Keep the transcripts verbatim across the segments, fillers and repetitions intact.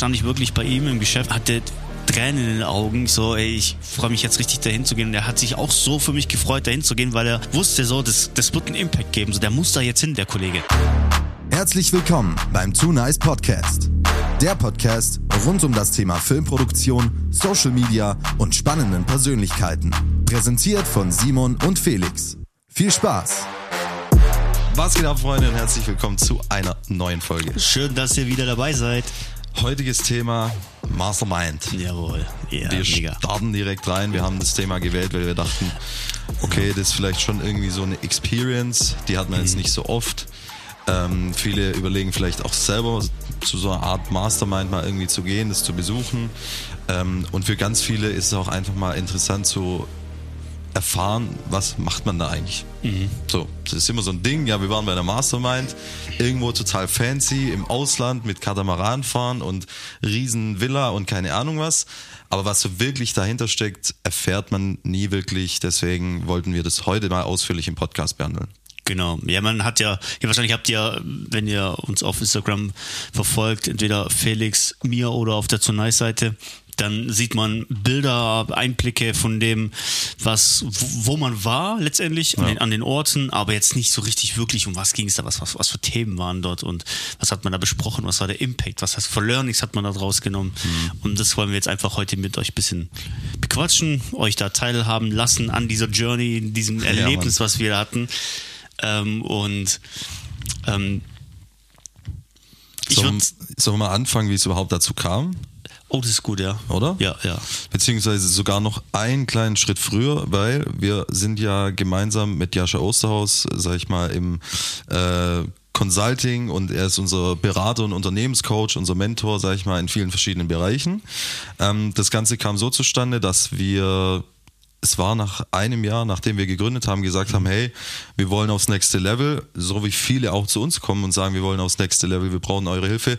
stand ich wirklich bei ihm im Geschäft, hatte Tränen in den Augen, so, ey, ich freue mich jetzt richtig dahin zu gehen. Und er hat sich auch so für mich gefreut, dahin zu gehen, weil er wusste so, das, das wird einen Impact geben, so, der muss da jetzt hin, der Kollege. Herzlich willkommen beim two nice Podcast. Der Podcast rund um das Thema Filmproduktion, Social Media und spannenden Persönlichkeiten. Präsentiert von Simon und Felix. Viel Spaß! Was geht ab, Freunde, und herzlich willkommen zu einer neuen Folge. Schön, dass ihr wieder dabei seid. Heutiges Thema Mastermind. Jawohl. Ja, wir mega. Starten direkt rein. Wir haben das Thema gewählt, weil wir dachten, okay, das ist vielleicht schon irgendwie so eine Experience, die hat man jetzt nicht so oft. Ähm, viele überlegen vielleicht auch selber zu so einer Art Mastermind mal irgendwie zu gehen, das zu besuchen. Ähm, und für ganz viele ist es auch einfach mal interessant zu erfahren, was macht man da eigentlich. Mhm. So, das ist immer so ein Ding, ja, wir waren bei einer Mastermind, irgendwo total fancy, im Ausland mit Katamaran fahren und riesen Villa und keine Ahnung was. Aber was so wirklich dahinter steckt, erfährt man nie wirklich. Deswegen wollten wir das heute mal ausführlich im Podcast behandeln. Genau. Ja, man hat ja, ja, wahrscheinlich habt ihr, wenn ihr uns auf Instagram verfolgt, entweder Felix, mir oder auf der two nice Seite, dann sieht man Bilder, Einblicke von dem, was, wo man war letztendlich, ja, an den, an den Orten, aber jetzt nicht so richtig wirklich, um was ging es da, was, was, was für Themen waren dort und was hat man da besprochen, was war der Impact, was für Learnings hat man da draus genommen, mhm. und das wollen wir jetzt einfach heute mit euch ein bisschen bequatschen, euch da teilhaben lassen an dieser Journey, diesem Erlebnis, ja, was wir hatten. Ähm, und ähm, ich so, würd, sollen wir mal anfangen, wie es überhaupt dazu kam? Oh, das ist gut, ja. Oder? Ja, ja. Beziehungsweise sogar noch einen kleinen Schritt früher, weil wir sind ja gemeinsam mit Jascha Osterhaus, sag ich mal, im äh, Consulting, und er ist unser Berater und Unternehmenscoach, unser Mentor, sag ich mal, in vielen verschiedenen Bereichen. Ähm, das Ganze kam so zustande, dass wir... Es war nach einem Jahr, nachdem wir gegründet haben, gesagt haben, hey, wir wollen aufs nächste Level, so wie viele auch zu uns kommen und sagen, wir wollen aufs nächste Level, wir brauchen eure Hilfe,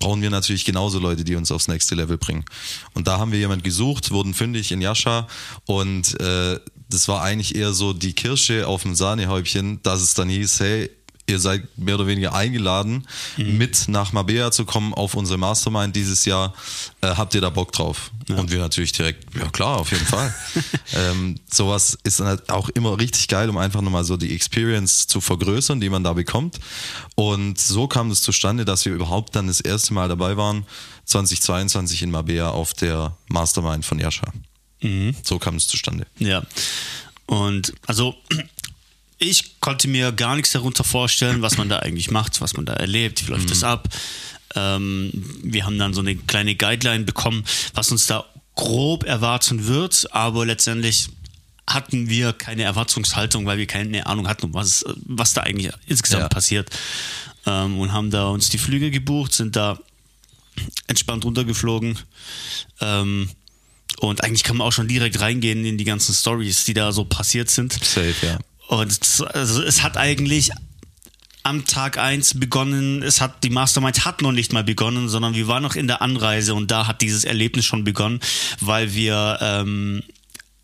brauchen wir natürlich genauso Leute, die uns aufs nächste Level bringen. Und da haben wir jemanden gesucht, wurden fündig in Jascha, und äh, das war eigentlich eher so die Kirsche auf dem Sahnehäubchen, dass es dann hieß, hey, ihr seid mehr oder weniger eingeladen, mhm. mit nach Marbella zu kommen auf unsere Mastermind dieses Jahr. Äh, habt ihr da Bock drauf? Ja. Und wir natürlich direkt, ja klar, auf jeden Fall. ähm, sowas ist halt auch immer richtig geil, um einfach nochmal so die Experience zu vergrößern, die man da bekommt. Und so kam es zustande, dass wir überhaupt dann das erste Mal dabei waren, zweitausendzweiundzwanzig in Marbella auf der Mastermind von Jascha. Mhm. So kam es zustande. Ja, und also... Ich konnte mir gar nichts darunter vorstellen, was man da eigentlich macht, was man da erlebt, wie läuft mhm. das ab. Ähm, wir haben dann so eine kleine Guideline bekommen, was uns da grob erwarten wird, aber letztendlich hatten wir keine Erwartungshaltung, weil wir keine Ahnung hatten, was, was da eigentlich insgesamt ja. passiert. Ähm, und haben da uns die Flüge gebucht, sind da entspannt runtergeflogen. Ähm, und eigentlich kann man auch schon direkt reingehen in die ganzen Storys, die da so passiert sind. Safe, ja. Und also es hat eigentlich am Tag eins begonnen, es hat, die Mastermind hat noch nicht mal begonnen, sondern wir waren noch in der Anreise, und da hat dieses Erlebnis schon begonnen, weil wir ähm,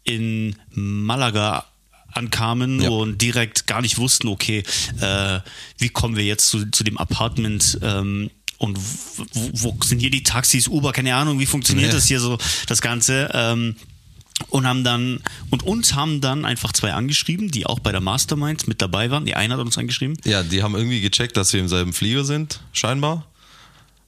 in Malaga ankamen ja. und direkt gar nicht wussten, okay, äh, wie kommen wir jetzt zu, zu dem Apartment, ähm, und wo, wo sind hier die Taxis, Uber, keine Ahnung, wie funktioniert nee. das hier so, das Ganze, ähm, Und haben dann, und uns haben dann einfach zwei angeschrieben, die auch bei der Mastermind mit dabei waren. Die eine hat uns angeschrieben. Ja, die haben irgendwie gecheckt, dass wir im selben Flieger sind, scheinbar.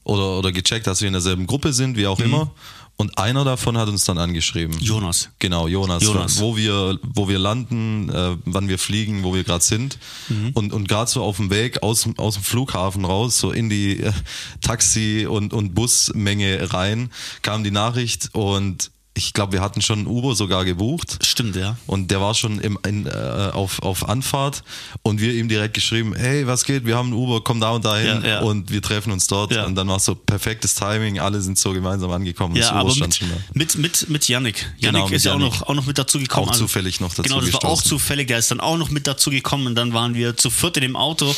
Oder, oder gecheckt, dass wir in derselben Gruppe sind, wie auch mhm. immer. Und einer davon hat uns dann angeschrieben. Jonas. Genau, Jonas. Jonas. Wo wir, wo wir landen, äh, wann wir fliegen, wo wir gerade sind. Mhm. Und, und gerade so auf dem Weg aus, aus dem Flughafen raus, so in die äh, Taxi- und, und Busmenge rein, kam die Nachricht, und ich glaube, wir hatten schon einen Uber sogar gebucht. Stimmt, ja. Und der war schon im, in, äh, auf, auf Anfahrt, und wir ihm direkt geschrieben, hey, was geht, wir haben einen Uber, komm da und da hin ja, ja. und wir treffen uns dort. Ja. Und dann war es so perfektes Timing, alle sind so gemeinsam angekommen. Ja, das Uber aber stand mit, schon da. Mit, mit, mit Yannick. Yannick genau, ist ja auch noch, auch noch mit dazu gekommen. Auch also, zufällig noch dazu gestoßen. Genau, das war auch zufällig, der ist dann auch noch mit dazu gekommen, und dann waren wir zu viert in dem Auto,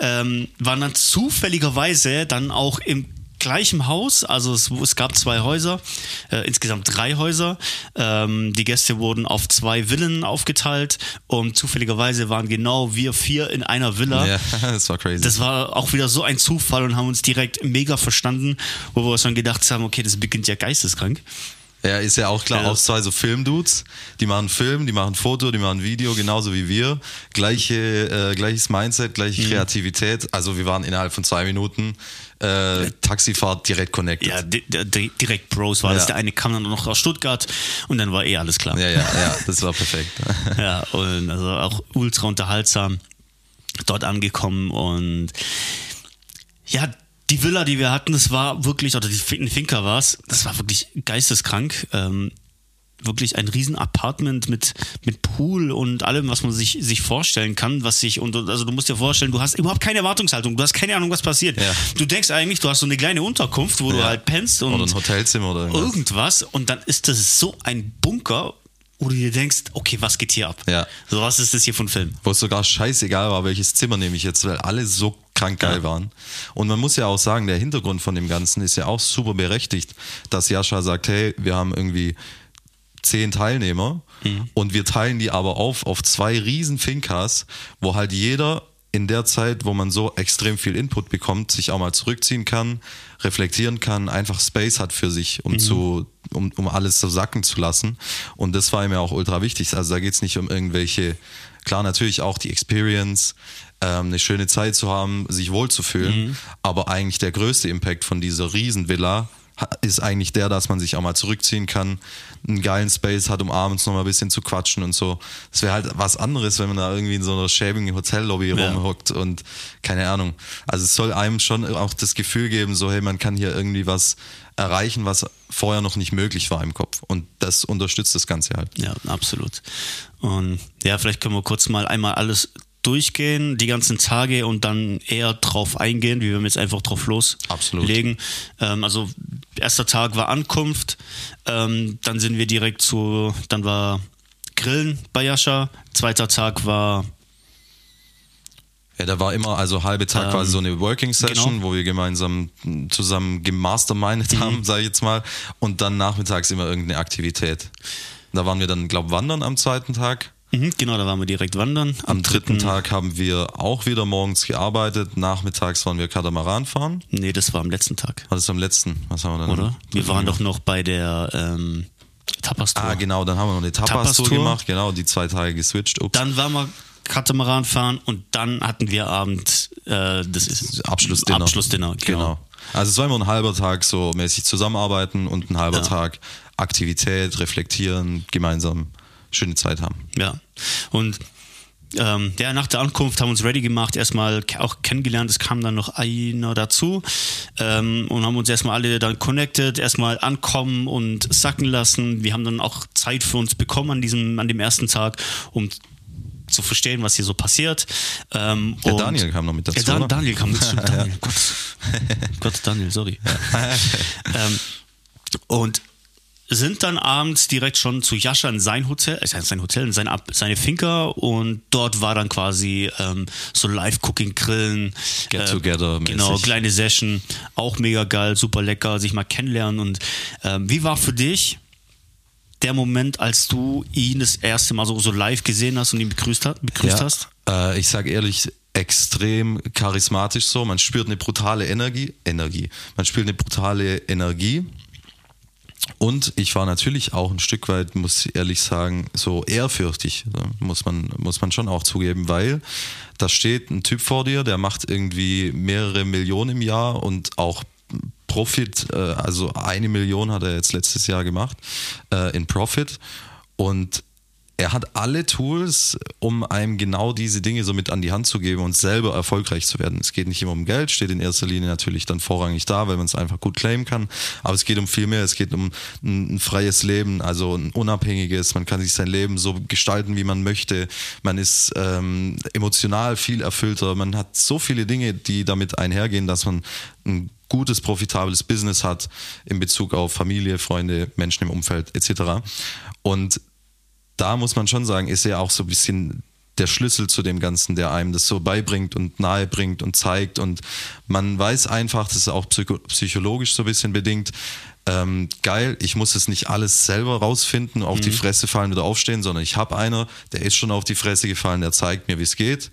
ähm, waren dann zufälligerweise dann auch im gleichem Haus, also es, es gab zwei Häuser, äh, insgesamt drei Häuser. Ähm, die Gäste wurden auf zwei Villen aufgeteilt und zufälligerweise waren genau wir vier in einer Villa. Ja, das war crazy. Das war auch wieder so ein Zufall und haben uns direkt mega verstanden, wo wir schon gedacht haben, okay, das beginnt ja geisteskrank. Ja, ist ja auch klar, ja. Auch zwei so Filmdudes, die machen Film, die machen Foto, die machen Video, genauso wie wir. Gleiche, äh, gleiches Mindset, gleiche mhm. Kreativität. Also wir waren innerhalb von zwei Minuten äh, Taxifahrt direkt connected. Ja, di- di- direkt Bros war ja. das. Der eine kam dann noch aus Stuttgart und dann war eh alles klar. Ja, ja, ja, das war perfekt. Ja, und also auch ultra unterhaltsam dort angekommen und ja, die Villa, die wir hatten, das war wirklich, oder die Finca war es, das war wirklich geisteskrank. Ähm, wirklich ein riesen Apartment mit, mit Pool und allem, was man sich, sich vorstellen kann, was sich, und also du musst dir vorstellen, du hast überhaupt keine Erwartungshaltung, du hast keine Ahnung, was passiert. Ja. Du denkst eigentlich, du hast so eine kleine Unterkunft, wo ja. du halt pennst und oder ein Hotelzimmer oder irgendwas. irgendwas und dann ist das so ein Bunker, wo du dir denkst, okay, was geht hier ab? Ja. So, was ist das hier für ein Film? Wo es sogar scheißegal war, welches Zimmer nehme ich jetzt, weil alle so krank geil ja. waren. Und man muss ja auch sagen, der Hintergrund von dem Ganzen ist ja auch super berechtigt, dass Jascha sagt, hey, wir haben irgendwie zehn Teilnehmer mhm. und wir teilen die aber auf auf zwei riesen Fincas, wo halt jeder in der Zeit, wo man so extrem viel Input bekommt, sich auch mal zurückziehen kann, reflektieren kann, einfach Space hat für sich, um mhm. zu, um, um alles so sacken zu lassen. Und das war ihm ja auch ultra wichtig. Also da geht es nicht um irgendwelche, klar, natürlich auch die Experience, ähm, eine schöne Zeit zu haben, sich wohlzufühlen. Mhm. Aber eigentlich der größte Impact von dieser Riesenvilla ist eigentlich der, dass man sich auch mal zurückziehen kann, einen geilen Space hat, um abends noch mal ein bisschen zu quatschen und so. Das wäre halt was anderes, wenn man da irgendwie in so einer schäbigen Hotellobby ja. rumhockt und keine Ahnung. Also es soll einem schon auch das Gefühl geben, so hey, man kann hier irgendwie was erreichen, was vorher noch nicht möglich war im Kopf. Und das unterstützt das Ganze halt. Ja, absolut. Und ja, vielleicht können wir kurz mal einmal alles durchgehen, die ganzen Tage und dann eher drauf eingehen, wie wir jetzt einfach drauf loslegen. Ähm, also erster Tag war Ankunft, ähm, dann sind wir direkt zu, dann war Grillen bei Jascha, zweiter Tag war ja, da war immer, also halbe Tag ähm, quasi so eine Working Session, genau. wo wir gemeinsam zusammen gemastermindet mhm. haben, sage ich jetzt mal, und dann nachmittags immer irgendeine Aktivität. Da waren wir dann, glaube wandern am zweiten Tag. Mhm, genau, da waren wir direkt wandern. Am, Am dritten, dritten Tag haben wir auch wieder morgens gearbeitet. Nachmittags waren wir Katamaran fahren. Nee, das war am letzten Tag. War das am letzten? Was haben wir dann? Oder? Wir waren doch noch bei der ähm, Tapas-Tour. Ah, genau, dann haben wir noch eine Tapas-Tour gemacht. Genau, die zwei Tage geswitcht. Ups. Dann waren wir Katamaran fahren und dann hatten wir Abend äh, das ist Abschlussdinner. Abschlussdinner, genau. genau. Also es war immer ein halber Tag so mäßig zusammenarbeiten und ein halber ja. Tag Aktivität, reflektieren, gemeinsam schöne Zeit haben. Ja, und ähm, ja, nach der Ankunft haben wir uns ready gemacht, erstmal auch kennengelernt, es kam dann noch einer dazu ähm, und haben uns erstmal alle dann connected, erstmal ankommen und sacken lassen. Wir haben dann auch Zeit für uns bekommen an diesem, an dem ersten Tag, um zu verstehen, was hier so passiert. Ähm, der und Daniel kam noch mit dazu. Ja, Dan- Daniel kam mit dazu. Daniel, Gott, Gott, Daniel, sorry. ähm, und sind dann abends direkt schon zu Jascha in sein Hotel, äh, sein Hotel, in sein, seine Finca und dort war dann quasi ähm, so Live-Cooking, Grillen, Get äh, Together, genau, kleine Session, auch mega geil, super lecker, sich mal kennenlernen und ähm, wie war für dich der Moment, als du ihn das erste Mal so, so live gesehen hast und ihn begrüßt, hat, begrüßt ja, hast? Äh, ich sag ehrlich, extrem charismatisch so, man spürt eine brutale Energie, Energie, man spürt eine brutale Energie. Und ich war natürlich auch ein Stück weit, muss ich ehrlich sagen, so ehrfürchtig, muss man, muss man schon auch zugeben, weil da steht ein Typ vor dir, der macht irgendwie mehrere Millionen im Jahr und auch Profit, also eine Million hat er jetzt letztes Jahr gemacht in Profit und er hat alle Tools, um einem genau diese Dinge so mit an die Hand zu geben und selber erfolgreich zu werden. Es geht nicht immer um Geld, steht in erster Linie natürlich dann vorrangig da, weil man es einfach gut claimen kann. Aber es geht um viel mehr. Es geht um ein, ein freies Leben, also ein unabhängiges. Man kann sich sein Leben so gestalten, wie man möchte. Man ist ähm, emotional viel erfüllter. Man hat so viele Dinge, die damit einhergehen, dass man ein gutes, profitables Business hat in Bezug auf Familie, Freunde, Menschen im Umfeld et cetera. Und da muss man schon sagen, ist ja auch so ein bisschen der Schlüssel zu dem Ganzen, der einem das so beibringt und nahe bringt und zeigt. Und man weiß einfach, das ist auch psycho- psychologisch so ein bisschen bedingt, ähm, geil, ich muss es nicht alles selber rausfinden, auf mhm. die Fresse fallen oder aufstehen, sondern ich habe einer, der ist schon auf die Fresse gefallen, der zeigt mir, wie es geht.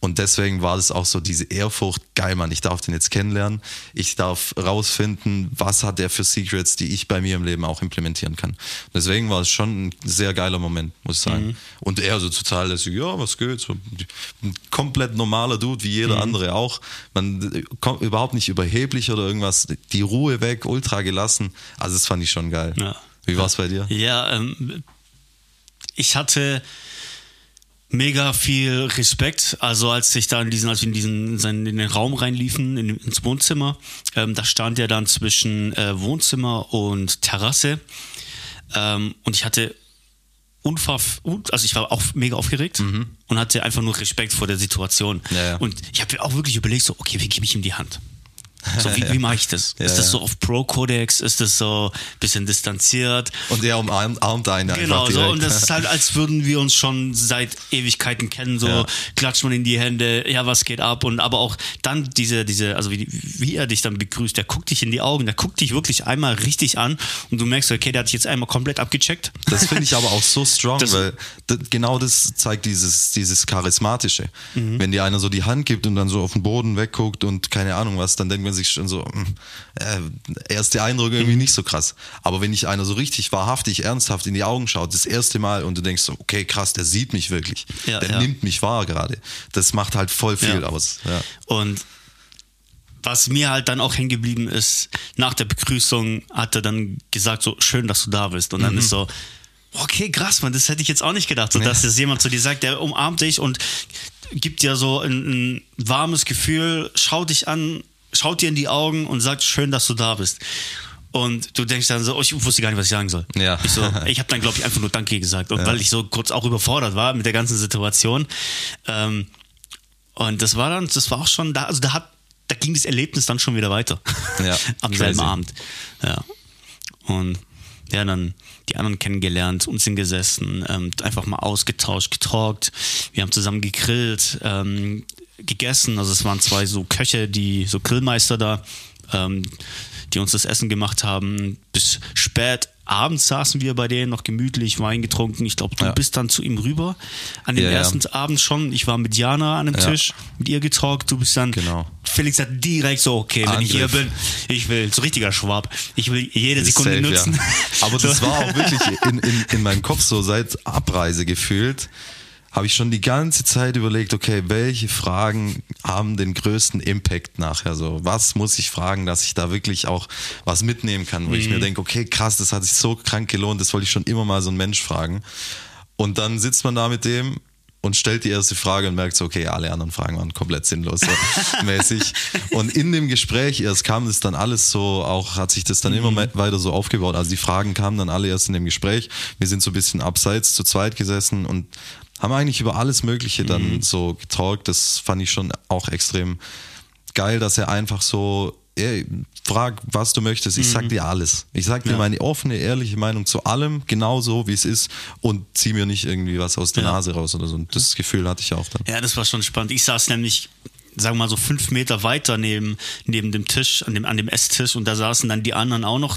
Und deswegen war das auch so diese Ehrfurcht, geil Mann, ich darf den jetzt kennenlernen, ich darf rausfinden, was hat der für Secrets, die ich bei mir im Leben auch implementieren kann. Und deswegen war es schon ein sehr geiler Moment, muss ich sagen. Mhm. Und er so total, dass ich, ja, was geht, so ein komplett normaler Dude, wie jeder mhm. andere auch, man kommt überhaupt nicht überheblich oder irgendwas, die Ruhe weg, ultra gelassen, also das fand ich schon geil. Ja. Wie war es bei dir? Ja, ähm, ich hatte... mega viel Respekt, also als ich da in diesen, als wir in diesen in den Raum reinliefen, in, ins Wohnzimmer, ähm, da stand ja dann zwischen äh, Wohnzimmer und Terrasse, ähm, und ich hatte unverf, also ich war auch mega aufgeregt mhm. und hatte einfach nur Respekt vor der Situation, ja, ja. und ich habe auch wirklich überlegt, so okay, wie gebe ich ihm die Hand? So, wie, wie mache ich das? Ja, ist das so auf Pro-Codex? Ist das so ein bisschen distanziert? Und er umarmt einen einfach. Genau, so. Und das ist halt, als würden wir uns schon seit Ewigkeiten kennen. So, ja. Klatscht man in die Hände, ja, was geht ab? Und aber auch dann diese, diese, also wie, wie er dich dann begrüßt, der guckt dich in die Augen, der guckt dich wirklich einmal richtig an und du merkst, okay, der hat dich jetzt einmal komplett abgecheckt. Das finde ich aber auch so strong, das, weil das, genau das zeigt dieses, dieses Charismatische. Mhm. Wenn dir einer so die Hand gibt und dann so auf den Boden wegguckt und keine Ahnung was, dann denkt man sich schon so, äh, erste Eindrücke irgendwie nicht so krass. Aber wenn dich einer so richtig wahrhaftig, ernsthaft in die Augen schaut, das erste Mal und du denkst so, okay, krass, der sieht mich wirklich. Ja, der ja. nimmt mich wahr gerade. Das macht halt voll viel ja. aus. Ja. Und was mir halt dann auch hängen geblieben ist, nach der Begrüßung hat er dann gesagt so, schön, dass du da bist. Und dann mhm. ist so, okay, krass, Mann, das hätte ich jetzt auch nicht gedacht, so, dass ja. das jemand zu dir sagt, der umarmt dich und gibt dir so ein, ein warmes Gefühl, schaut dich an, schaut dir in die Augen und sagt, schön, dass du da bist. Und du denkst dann so, oh, ich wusste gar nicht, was ich sagen soll. Ja. Ich, so, ich habe dann, glaube ich, einfach nur Danke gesagt. Und ja. weil ich so kurz auch überfordert war mit der ganzen Situation. Ähm, und das war dann, das war auch schon, da, also da, hat, da ging das Erlebnis dann schon wieder weiter. Ja. Am Crazy. Selben Abend. Ja. Und ja, dann die anderen kennengelernt, uns hingesessen, ähm, einfach mal ausgetauscht, getalkt. Wir haben zusammen gegrillt, ähm, gegessen, also es waren zwei so Köche, die so Grillmeister da, ähm, die uns das Essen gemacht haben. Bis spät abends saßen wir bei denen noch gemütlich, Wein getrunken. Ich glaube, du ja. bist dann zu ihm rüber. An dem ja, ersten ja. Abend schon, ich war mit Jana an dem ja. Tisch, mit ihr getalkt, du bist dann, genau. Felix hat direkt so, okay, wenn Angriff. Ich hier bin, ich will, so richtiger Schwab, ich will jede ist Sekunde safe, nutzen. Ja. Aber das war auch wirklich in, in, in meinem Kopf so seit Abreise gefühlt, habe ich schon die ganze Zeit überlegt, okay, welche Fragen haben den größten Impact nachher so? Was muss ich fragen, dass ich da wirklich auch was mitnehmen kann, wo mhm. ich mir denke, okay, krass, das hat sich so krank gelohnt, das wollte ich schon immer mal so einen Mensch fragen. Und dann sitzt man da mit dem und stellt die erste Frage und merkt so, okay, alle anderen Fragen waren komplett sinnlos so mäßig. Und in dem Gespräch erst kam das dann alles so, auch hat sich das dann mhm. immer weiter so aufgebaut. Also die Fragen kamen dann alle erst in dem Gespräch. Wir sind so ein bisschen abseits zu zweit gesessen und haben eigentlich über alles Mögliche dann mhm. so getalkt. Das fand ich schon auch extrem geil, dass er einfach so, ey, frag, was du möchtest, ich mhm. sag dir alles. Ich sag dir ja. meine offene, ehrliche Meinung zu allem, genau so, wie es ist und zieh mir nicht irgendwie was aus der ja. Nase raus oder so. Und das Gefühl hatte ich auch dann. Ja, das war schon spannend. Ich saß nämlich, sagen wir mal so fünf Meter weiter neben, neben dem Tisch, an dem, an dem Esstisch und da saßen dann die anderen auch noch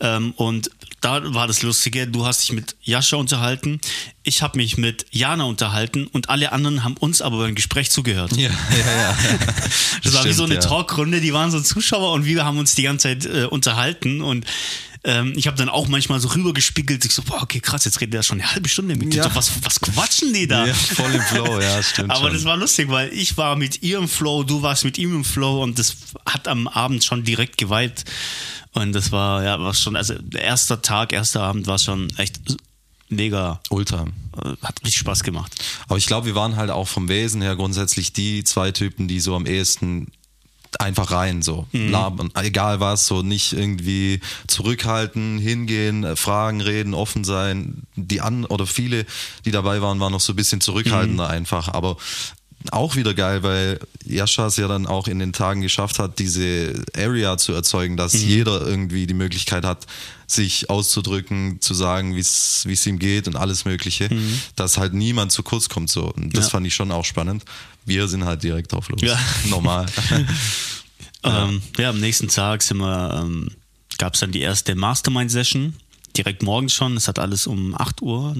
ähm, und da war das Lustige, du hast dich mit Jascha unterhalten, ich habe mich mit Jana unterhalten und alle anderen haben uns aber beim Gespräch zugehört. Ja, ja, ja. Das, das war stimmt, wie so eine ja. Talkrunde, die waren so Zuschauer und wir haben uns die ganze Zeit äh, unterhalten und ähm, ich habe dann auch manchmal so rübergespiegelt, ich so, boah, okay, krass, jetzt redet er schon eine halbe Stunde mit ja. dir, so, was, was quatschen die da? Ja, voll im Flow, ja, stimmt. Aber schon. Das war lustig, weil ich war mit ihr im Flow, du warst mit ihm im Flow und das hat am Abend schon direkt geweiht. Und das war, ja, war schon, also erster Tag, erster Abend war schon echt mega. Ultra. Hat richtig Spaß gemacht. Aber ich glaube, wir waren halt auch vom Wesen her grundsätzlich die zwei Typen, die so am ehesten einfach rein, so. Mhm. Labern, egal was, so nicht irgendwie zurückhalten, hingehen, fragen, reden, offen sein. Die an oder viele, die dabei waren, waren noch so ein bisschen zurückhaltender mhm. einfach. Aber auch wieder geil, weil Jascha es ja dann auch in den Tagen geschafft hat, diese Area zu erzeugen, dass mhm. jeder irgendwie die Möglichkeit hat, sich auszudrücken, zu sagen, wie es ihm geht und alles Mögliche, mhm. dass halt niemand zu kurz kommt. So. Und das ja. fand ich schon auch spannend. Wir sind halt direkt drauf los. Ja. Normal. ja. Ähm, ja, am nächsten Tag sind wir, ähm, gab es dann die erste Mastermind-Session. Direkt morgens schon, es hat alles um acht Uhr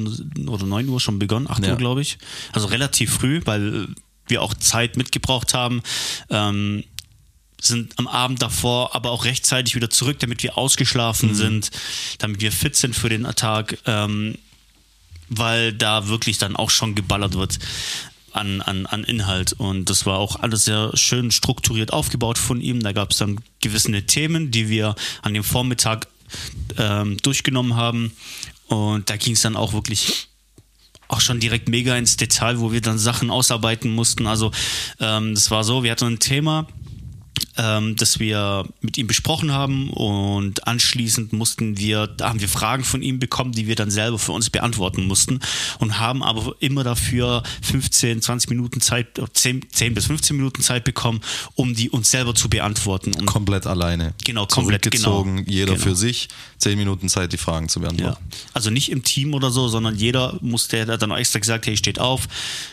oder neun Uhr schon begonnen, acht ja. Uhr glaube ich. Also relativ früh, weil wir auch Zeit mitgebraucht haben, ähm, sind am Abend davor aber auch rechtzeitig wieder zurück, damit wir ausgeschlafen mhm. sind, damit wir fit sind für den Tag, ähm, weil da wirklich dann auch schon geballert wird an, an, an Inhalt. Und das war auch alles sehr schön strukturiert aufgebaut von ihm. Da gab es dann gewisse Themen, die wir an dem Vormittag durchgenommen haben, und da ging es dann auch wirklich auch schon direkt mega ins Detail, wo wir dann Sachen ausarbeiten mussten. Also ähm, das war so, wir hatten ein Thema, ähm, das wir mit ihm besprochen haben, und anschließend mussten wir, da haben wir Fragen von ihm bekommen, die wir dann selber für uns beantworten mussten, und haben aber immer dafür fünfzehn, zwanzig Minuten Zeit, zehn, zehn bis fünfzehn Minuten Zeit bekommen, um die uns selber zu beantworten. Und komplett alleine. Genau, komplett, zurückgezogen, genau. Jeder genau. für sich, zehn Minuten Zeit, die Fragen zu beantworten. Ja. Also nicht im Team oder so, sondern jeder musste, der hat dann auch extra gesagt, hey, steht auf,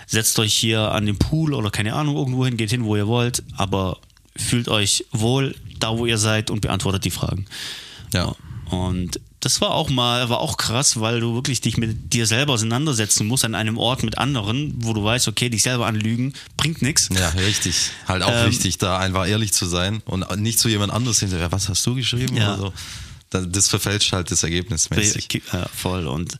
setzt euch hier an den Pool oder keine Ahnung, irgendwo hin, geht hin, wo ihr wollt, aber fühlt euch wohl da, wo ihr seid, und beantwortet die Fragen. Ja. Und das war auch mal, war auch krass, weil du wirklich dich mit dir selber auseinandersetzen musst an einem Ort mit anderen, wo du weißt, okay, dich selber anlügen bringt nichts. Ja, richtig. Halt auch ähm, wichtig, da einfach ehrlich zu sein und nicht zu jemand anderem hinterher, was hast du geschrieben ja. oder so. Das verfälscht halt das Ergebnis mäßig. Ja, voll. Und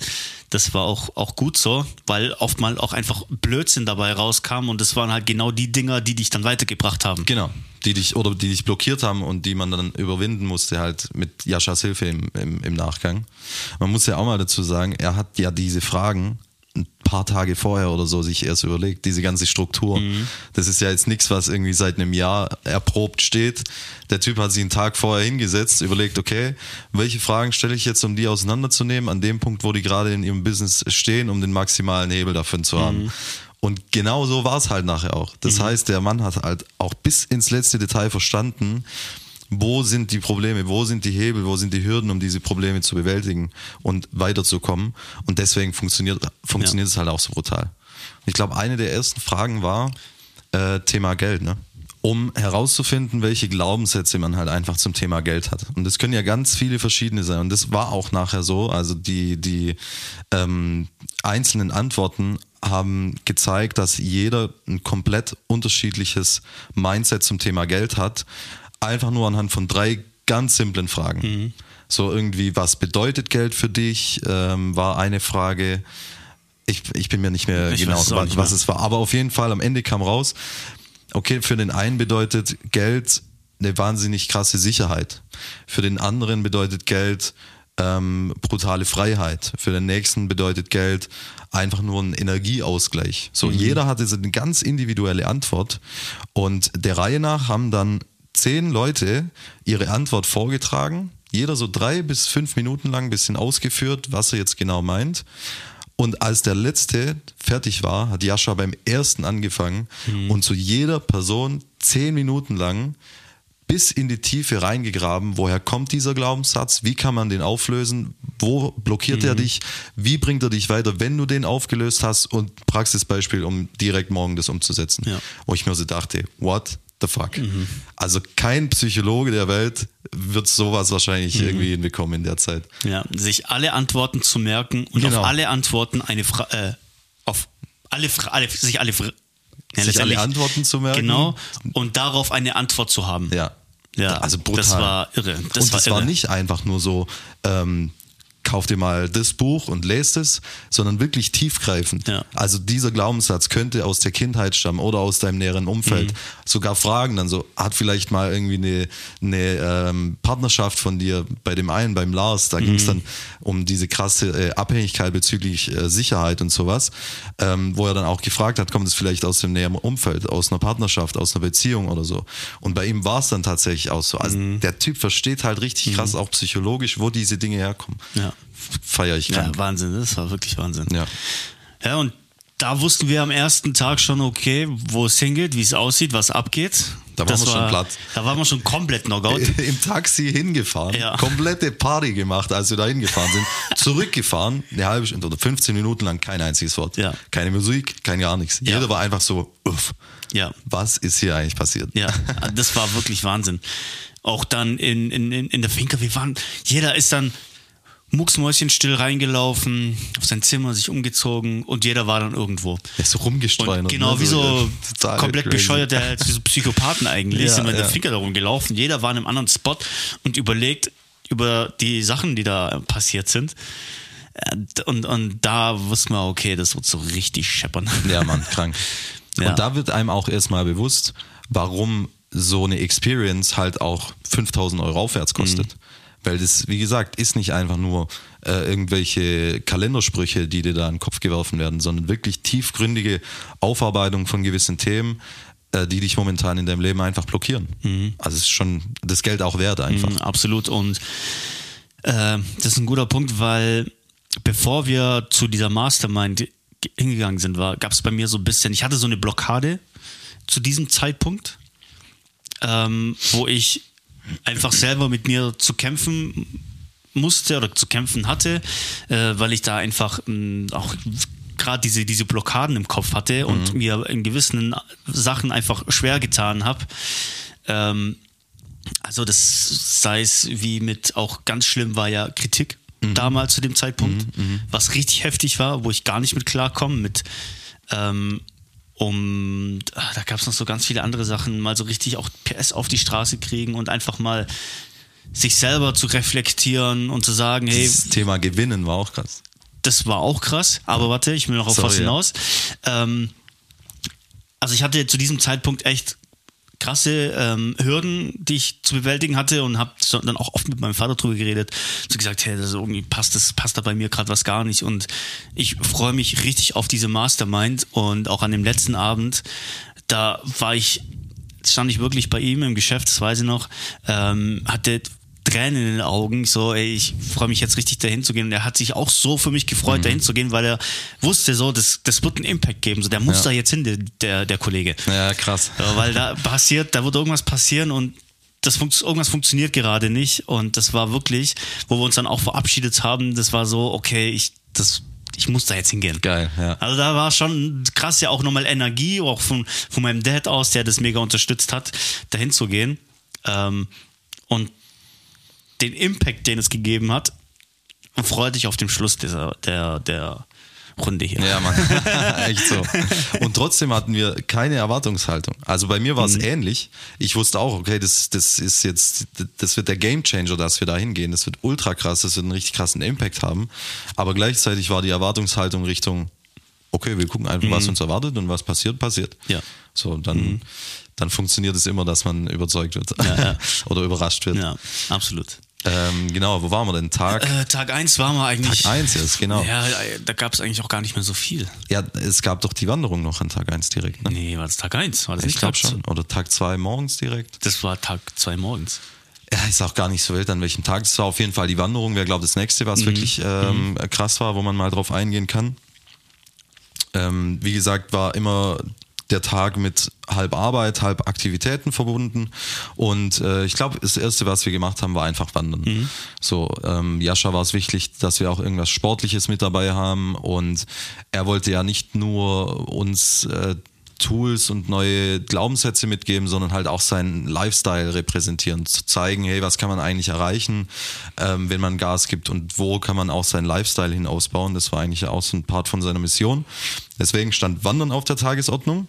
das war auch, auch gut so, weil oftmals auch einfach Blödsinn dabei rauskam, und das waren halt genau die Dinger, die dich dann weitergebracht haben. Genau. Die dich oder die dich blockiert haben und die man dann überwinden musste, halt mit Jaschas Hilfe im, im, im Nachgang. Man muss ja auch mal dazu sagen, er hat ja diese Fragen ein paar Tage vorher oder so sich erst überlegt, diese ganze Struktur. Mhm. Das ist ja jetzt nichts, was irgendwie seit einem Jahr erprobt steht. Der Typ hat sich einen Tag vorher hingesetzt, überlegt, okay, welche Fragen stelle ich jetzt, um die auseinanderzunehmen, an dem Punkt, wo die gerade in ihrem Business stehen, um den maximalen Hebel davon zu haben. Mhm. Und genau so war es halt nachher auch. Das mhm. heißt, der Mann hat halt auch bis ins letzte Detail verstanden, wo sind die Probleme, wo sind die Hebel, wo sind die Hürden, um diese Probleme zu bewältigen und weiterzukommen. Und deswegen funktioniert, funktioniert ja. es halt auch so brutal. Ich glaube, eine der ersten Fragen war äh, Thema Geld, ne? Um herauszufinden, welche Glaubenssätze man halt einfach zum Thema Geld hat. Und das können ja ganz viele verschiedene sein. Und das war auch nachher so. Also die, die ähm, einzelnen Antworten haben gezeigt, dass jeder ein komplett unterschiedliches Mindset zum Thema Geld hat. Einfach nur anhand von drei ganz simplen Fragen. Mhm. So irgendwie, was bedeutet Geld für dich, ähm, war eine Frage. Ich, ich bin mir nicht mehr ich genau, was, nicht was es war. Aber auf jeden Fall, am Ende kam raus, okay, für den einen bedeutet Geld eine wahnsinnig krasse Sicherheit. Für den anderen bedeutet Geld ähm, brutale Freiheit. Für den nächsten bedeutet Geld einfach nur ein Energieausgleich. So, mhm. jeder hatte so eine ganz individuelle Antwort. Und der Reihe nach haben dann zehn Leute ihre Antwort vorgetragen. Jeder so drei bis fünf Minuten lang ein bisschen ausgeführt, was er jetzt genau meint. Und als der letzte fertig war, hat Jascha beim ersten angefangen mhm. und zu jeder Person zehn Minuten lang bis in die Tiefe reingegraben, woher kommt dieser Glaubenssatz, wie kann man den auflösen, wo blockiert mhm. er dich, wie bringt er dich weiter, wenn du den aufgelöst hast, und Praxisbeispiel, um direkt morgen das umzusetzen. Ja. Wo ich mir so dachte, what the fuck? Mhm. Also kein Psychologe der Welt wird sowas wahrscheinlich mhm. irgendwie hinbekommen in der Zeit. Ja, sich alle Antworten zu merken und genau. auf alle Antworten eine Fra- äh, auf alle, Fra- alle sich alle Fra- ja, sich alle Antworten zu merken. Genau, und darauf eine Antwort zu haben. Ja. Ja, also brutal. Das war irre. Das und das war, war nicht einfach nur so ähm, kauf dir mal das Buch und lest es, sondern wirklich tiefgreifend. Ja. Also dieser Glaubenssatz könnte aus der Kindheit stammen oder aus deinem näheren Umfeld. Mhm. Sogar Fragen dann so, hat vielleicht mal irgendwie eine, eine ähm, Partnerschaft von dir bei dem einen, beim Lars, da mhm. ging es dann um diese krasse äh, Abhängigkeit bezüglich äh, Sicherheit und sowas, ähm, wo er dann auch gefragt hat, kommt es vielleicht aus dem näheren Umfeld, aus einer Partnerschaft, aus einer Beziehung oder so. Und bei ihm war es dann tatsächlich auch so. Also mhm. der Typ versteht halt richtig krass, mhm. auch psychologisch, wo diese Dinge herkommen. Ja. Feier ich krank. Ja, Wahnsinn, das war wirklich Wahnsinn. Ja, ja, und da wussten wir am ersten Tag schon, okay, wo es hingeht, wie es aussieht, was abgeht. Da waren das wir war, schon platt. Da waren wir schon komplett Knockout. Im Taxi hingefahren, ja. Komplette Party gemacht, als wir da hingefahren sind. Zurückgefahren, eine halbe Stunde oder fünfzehn Minuten lang kein einziges Wort. Ja. Keine Musik, kein gar nichts. Ja. Jeder war einfach so, uff, ja. Was ist hier eigentlich passiert? Ja, das war wirklich Wahnsinn. Auch dann in, in, in der Finca, wir waren, jeder ist dann mucksmäuschenstill reingelaufen, auf sein Zimmer sich umgezogen und jeder war dann irgendwo. Er ist so rumgestreunert. Genau, ne? Wie so ja, komplett crazy. Bescheuert, der halt, wie so Psychopathen eigentlich, ja, sind wir in ja. der Finca da rumgelaufen. Jeder war in einem anderen Spot und überlegt über die Sachen, die da passiert sind. Und, und da wussten wir, okay, das wird so richtig scheppern. Ja, Mann, krank. Ja. Und da wird einem auch erstmal bewusst, warum so eine Experience halt auch fünftausend Euro aufwärts kostet. Mhm. Weil das, wie gesagt, ist nicht einfach nur äh, irgendwelche Kalendersprüche, die dir da in den Kopf geworfen werden, sondern wirklich tiefgründige Aufarbeitung von gewissen Themen, äh, die dich momentan in deinem Leben einfach blockieren. Mhm. Also es ist schon das Geld auch wert einfach. Mhm, absolut. Und äh, das ist ein guter Punkt, weil bevor wir zu dieser Mastermind hingegangen sind, gab es bei mir so ein bisschen, ich hatte so eine Blockade zu diesem Zeitpunkt, ähm, wo ich einfach selber mit mir zu kämpfen musste oder zu kämpfen hatte, äh, weil ich da einfach mh, auch gerade diese, diese Blockaden im Kopf hatte und mhm. mir in gewissen Sachen einfach schwer getan habe. Ähm, also das sei es wie mit, auch ganz schlimm war ja Kritik mhm. damals zu dem Zeitpunkt, mhm, was richtig heftig war, wo ich gar nicht mit klarkomme, mit ähm, um, da gab es noch so ganz viele andere Sachen, mal so richtig auch P S auf die Straße kriegen und einfach mal sich selber zu reflektieren und zu sagen, hey. Das Thema Gewinnen war auch krass. Das war auch krass, aber warte, ich will noch auf Sorry, was hinaus. Ja. Ähm, also ich hatte zu diesem Zeitpunkt echt krasse ähm, Hürden, die ich zu bewältigen hatte und habe dann auch oft mit meinem Vater drüber geredet, so gesagt, hey, das irgendwie passt, das passt da bei mir gerade was gar nicht und ich freue mich richtig auf diese Mastermind und auch an dem letzten Abend, da war ich, stand ich wirklich bei ihm im Geschäft, das weiß ich noch, ähm, hatte Tränen in den Augen, so ey, ich freue mich jetzt richtig dahin zu gehen und er hat sich auch so für mich gefreut, mhm. dahin zu gehen, weil er wusste so, das, das wird einen Impact geben, so der muss ja. da jetzt hin, der, der, der Kollege. Ja, krass. So, weil da passiert, da wird irgendwas passieren und das fun- irgendwas funktioniert gerade nicht und das war wirklich, wo wir uns dann auch verabschiedet haben, das war so, okay, ich, das, ich muss da jetzt hingehen. Geil, ja. Also da war schon krass ja auch nochmal Energie, auch von, von meinem Dad aus, der das mega unterstützt hat, dahin zu gehen ähm, und den Impact, den es gegeben hat und freut dich auf den Schluss dieser, der, der Runde hier. Ja, Mann. Echt so. Und trotzdem hatten wir keine Erwartungshaltung. Also bei mir war es mhm. ähnlich. Ich wusste auch, okay, das, das ist jetzt, das wird der Gamechanger, dass wir da hingehen. Das wird ultra krass, das wird einen richtig krassen Impact haben. Aber gleichzeitig war die Erwartungshaltung Richtung, okay, wir gucken einfach, mhm. was uns erwartet und was passiert, passiert. Ja. So, dann... Mhm. dann funktioniert es immer, dass man überzeugt wird ja, ja. oder überrascht wird. Ja, absolut. Ähm, genau, wo waren wir denn? Tag äh, Tag eins waren wir eigentlich. Tag eins jetzt, genau. Ja, da gab es eigentlich auch gar nicht mehr so viel. Ja, es gab doch die Wanderung noch an Tag eins direkt. Ne? Nee, war das Tag eins? War das ich glaube schon. Oder Tag zwei morgens direkt. Das war Tag zwei morgens. Ja, ist auch gar nicht so wild, an welchem Tag. Es war auf jeden Fall die Wanderung. Wer glaubt, das nächste, was mhm. wirklich ähm, mhm. krass war, wo man mal drauf eingehen kann. Ähm, wie gesagt, war immer... der Tag mit halb Arbeit, halb Aktivitäten verbunden und äh, ich glaube, das Erste, was wir gemacht haben, war einfach wandern. Mhm. So, ähm, Jascha war es wichtig, dass wir auch irgendwas Sportliches mit dabei haben und er wollte ja nicht nur uns äh, Tools und neue Glaubenssätze mitgeben, sondern halt auch seinen Lifestyle repräsentieren, zu zeigen, hey, was kann man eigentlich erreichen, ähm, wenn man Gas gibt und wo kann man auch seinen Lifestyle hin ausbauen. Das war eigentlich auch so ein Part von seiner Mission. Deswegen stand Wandern auf der Tagesordnung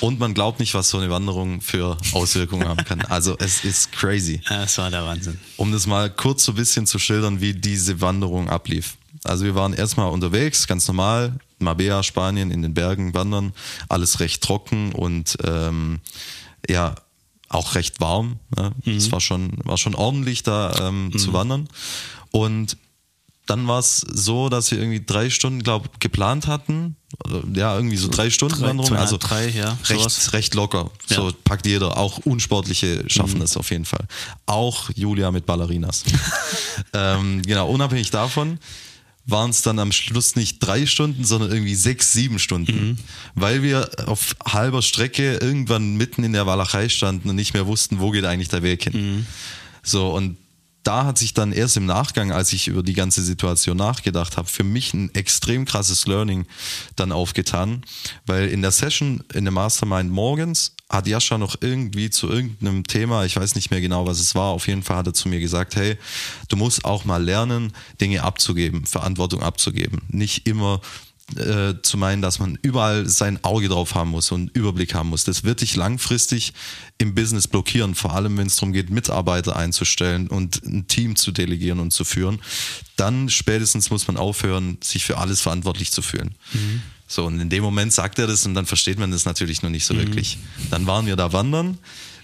und man glaubt nicht, was so eine Wanderung für Auswirkungen haben kann. Also es ist crazy. Das war der Wahnsinn. Um das mal kurz so ein bisschen zu schildern, wie diese Wanderung ablief. Also wir waren erstmal unterwegs, ganz normal, Marbella, Spanien, in den Bergen wandern, alles recht trocken und ähm, ja, auch recht warm. Ne? Mhm. Es war schon, war schon ordentlich da ähm, mhm. zu wandern. Und dann war es so, dass wir irgendwie drei Stunden, glaube ich, geplant hatten. Ja, irgendwie so drei Stunden drei, Wanderung. Also drei, ja. Recht, recht locker. Ja. So packt jeder. Auch Unsportliche schaffen es mhm. auf jeden Fall. Auch Julia mit Ballerinas. ähm, genau, unabhängig davon waren es dann am Schluss nicht drei Stunden, sondern irgendwie sechs, sieben Stunden. Mhm. Weil wir auf halber Strecke irgendwann mitten in der Walachei standen und nicht mehr wussten, wo geht eigentlich der Weg hin. Mhm. So, und da hat sich dann erst im Nachgang, als ich über die ganze Situation nachgedacht habe, für mich ein extrem krasses Learning dann aufgetan, weil in der Session, in der Mastermind morgens, hat Jascha noch irgendwie zu irgendeinem Thema, ich weiß nicht mehr genau, was es war, auf jeden Fall hat er zu mir gesagt, hey, du musst auch mal lernen, Dinge abzugeben, Verantwortung abzugeben. Nicht immer äh, zu meinen, dass man überall sein Auge drauf haben muss und Überblick haben muss. Das wird dich langfristig im Business blockieren, vor allem wenn es darum geht, Mitarbeiter einzustellen und ein Team zu delegieren und zu führen. Dann spätestens muss man aufhören, sich für alles verantwortlich zu fühlen. Mhm. So, und in dem Moment sagt er das und dann versteht man das natürlich noch nicht so mhm. wirklich. Dann waren wir da wandern.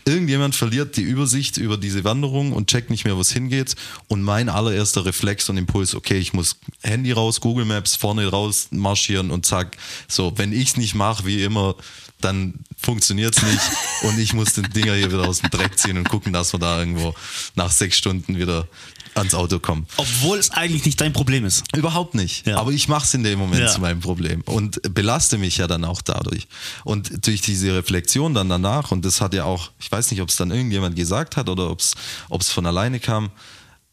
Irgendjemand verliert die Übersicht über diese Wanderung und checkt nicht mehr, wo es hingeht. Und mein allererster Reflex und Impuls, okay, ich muss Handy raus, Google Maps vorne raus marschieren und zack. So, wenn ich es nicht mache, wie immer, dann funktioniert es nicht. Und ich muss den Dinger hier wieder aus dem Dreck ziehen und gucken, dass wir da irgendwo nach sechs Stunden wieder ans Auto kommen. Obwohl es eigentlich nicht dein Problem ist. Überhaupt nicht. Ja. Aber ich mache es in dem Moment ja. zu meinem Problem und belaste mich ja dann auch dadurch. Und durch diese Reflexion dann danach, und das hat ja auch, ich weiß nicht, ob es dann irgendjemand gesagt hat oder ob es von alleine kam,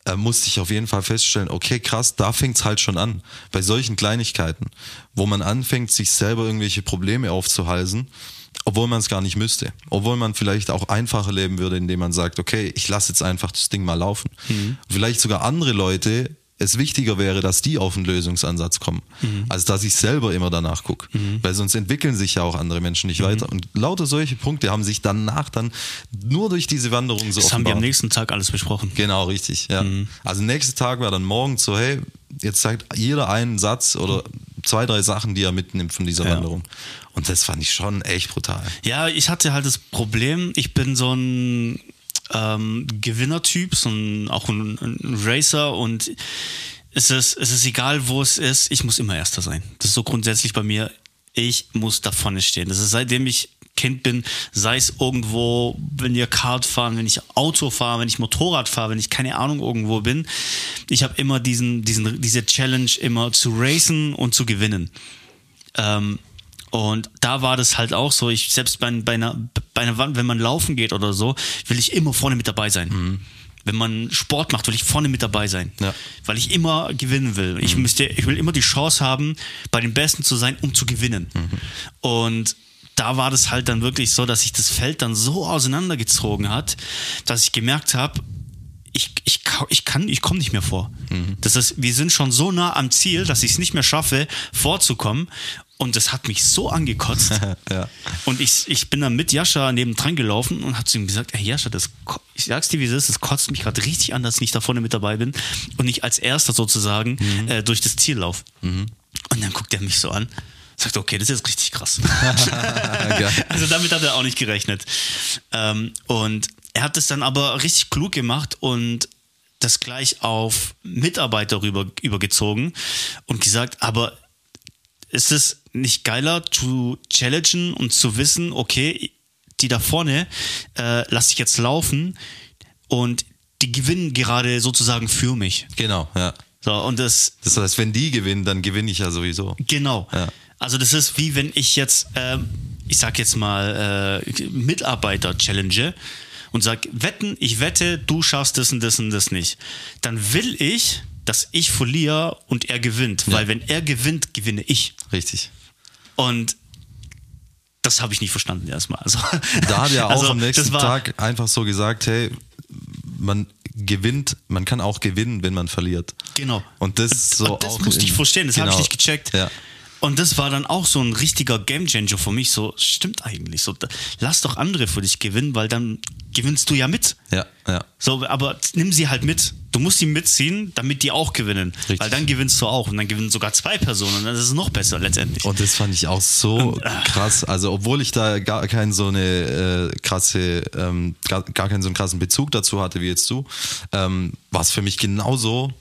äh, musste ich auf jeden Fall feststellen, okay, krass, da fängt es halt schon an. Bei solchen Kleinigkeiten, wo man anfängt, sich selber irgendwelche Probleme aufzuhalsen, obwohl man es gar nicht müsste. Obwohl man vielleicht auch einfacher leben würde, indem man sagt, okay, ich lasse jetzt einfach das Ding mal laufen. Mhm. Vielleicht sogar andere Leute, es wichtiger wäre, dass die auf einen Lösungsansatz kommen, mhm. als dass ich selber immer danach gucke. Mhm. Weil sonst entwickeln sich ja auch andere Menschen nicht mhm. weiter. Und lauter solche Punkte haben sich danach dann nur durch diese Wanderung so offenbart. Das haben wir am nächsten Tag alles besprochen. Genau, richtig. Ja. Mhm. Also nächsten Tag war dann morgens so, hey, jetzt sagt jeder einen Satz oder zwei, drei Sachen, die er mitnimmt von dieser ja. Wanderung. Und das fand ich schon echt brutal. Ja, ich hatte halt das Problem, ich bin so ein ähm, Gewinnertyp, so ein, auch ein, ein Racer und es ist, es ist egal, wo es ist, ich muss immer Erster sein. Das ist so grundsätzlich bei mir, ich muss da vorne stehen. Das ist seitdem ich Kind bin, sei es irgendwo, wenn wir Kart fahren, wenn ich Auto fahre, wenn ich Motorrad fahre, wenn ich keine Ahnung irgendwo bin. Ich habe immer diesen, diesen, diese Challenge, immer zu racen und zu gewinnen. Ähm, und da war das halt auch so. Ich selbst bei, bei einer, bei einer Wand, wenn man laufen geht oder so, will ich immer vorne mit dabei sein. Mhm. Wenn man Sport macht, will ich vorne mit dabei sein, ja. weil ich immer gewinnen will. Ich mhm. müsste, ich will immer die Chance haben, bei den Besten zu sein, um zu gewinnen. Mhm. Und da war das halt dann wirklich so, dass sich das Feld dann so auseinandergezogen hat, dass ich gemerkt habe, ich, ich, ich kann, ich komme nicht mehr vor. Mhm. Das ist, wir sind schon so nah am Ziel, dass ich es nicht mehr schaffe, vorzukommen. Und das hat mich so angekotzt. ja. Und ich, ich bin dann mit Jascha nebendran gelaufen und habe zu ihm gesagt, ey Jascha, das, ich sag's dir, wie es ist, das kotzt mich gerade richtig an, dass ich nicht da vorne mit dabei bin und nicht als Erster sozusagen mhm. äh, durch das Ziel laufe. Mhm. Und dann guckt er mich so an. Sagt, okay, das ist jetzt richtig krass. Also damit hat er auch nicht gerechnet. Ähm, und er hat es dann aber richtig klug gemacht und das gleich auf Mitarbeiter rüber, übergezogen und gesagt, aber ist es nicht geiler zu challengen und zu wissen, okay, die da vorne äh, lasse ich jetzt laufen und die gewinnen gerade sozusagen für mich. Genau, ja. So, und das, das heißt, wenn die gewinnen, dann gewinne ich ja sowieso. Genau. Ja. Also das ist wie wenn ich jetzt, äh, ich sag jetzt mal, äh, Mitarbeiter challenge und sag, wetten, ich wette, du schaffst das und das und das nicht. Dann will ich, dass ich verliere und er gewinnt. Ja. Weil wenn er gewinnt, gewinne ich. Richtig. Und das habe ich nicht verstanden erstmal. Also, da hat er auch also, am nächsten war, Tag einfach so gesagt, hey, man gewinnt, man kann auch gewinnen, wenn man verliert. Genau. Und das, und, so und das auch musste ich verstehen, das genau. habe ich nicht gecheckt. Ja. Und das war dann auch so ein richtiger Gamechanger für mich, so stimmt eigentlich, so lass doch andere für dich gewinnen, weil dann gewinnst du ja mit. Ja, ja. So, aber nimm sie halt mit. Du musst sie mitziehen, damit die auch gewinnen. Richtig. Weil dann gewinnst du auch und dann gewinnen sogar zwei Personen und dann ist es noch besser letztendlich. Und das fand ich auch so und, äh, krass. Also obwohl ich da gar keinen so eine äh, krasse, ähm, gar, gar keinen so einen krassen Bezug dazu hatte wie jetzt du, ähm, war es für mich genauso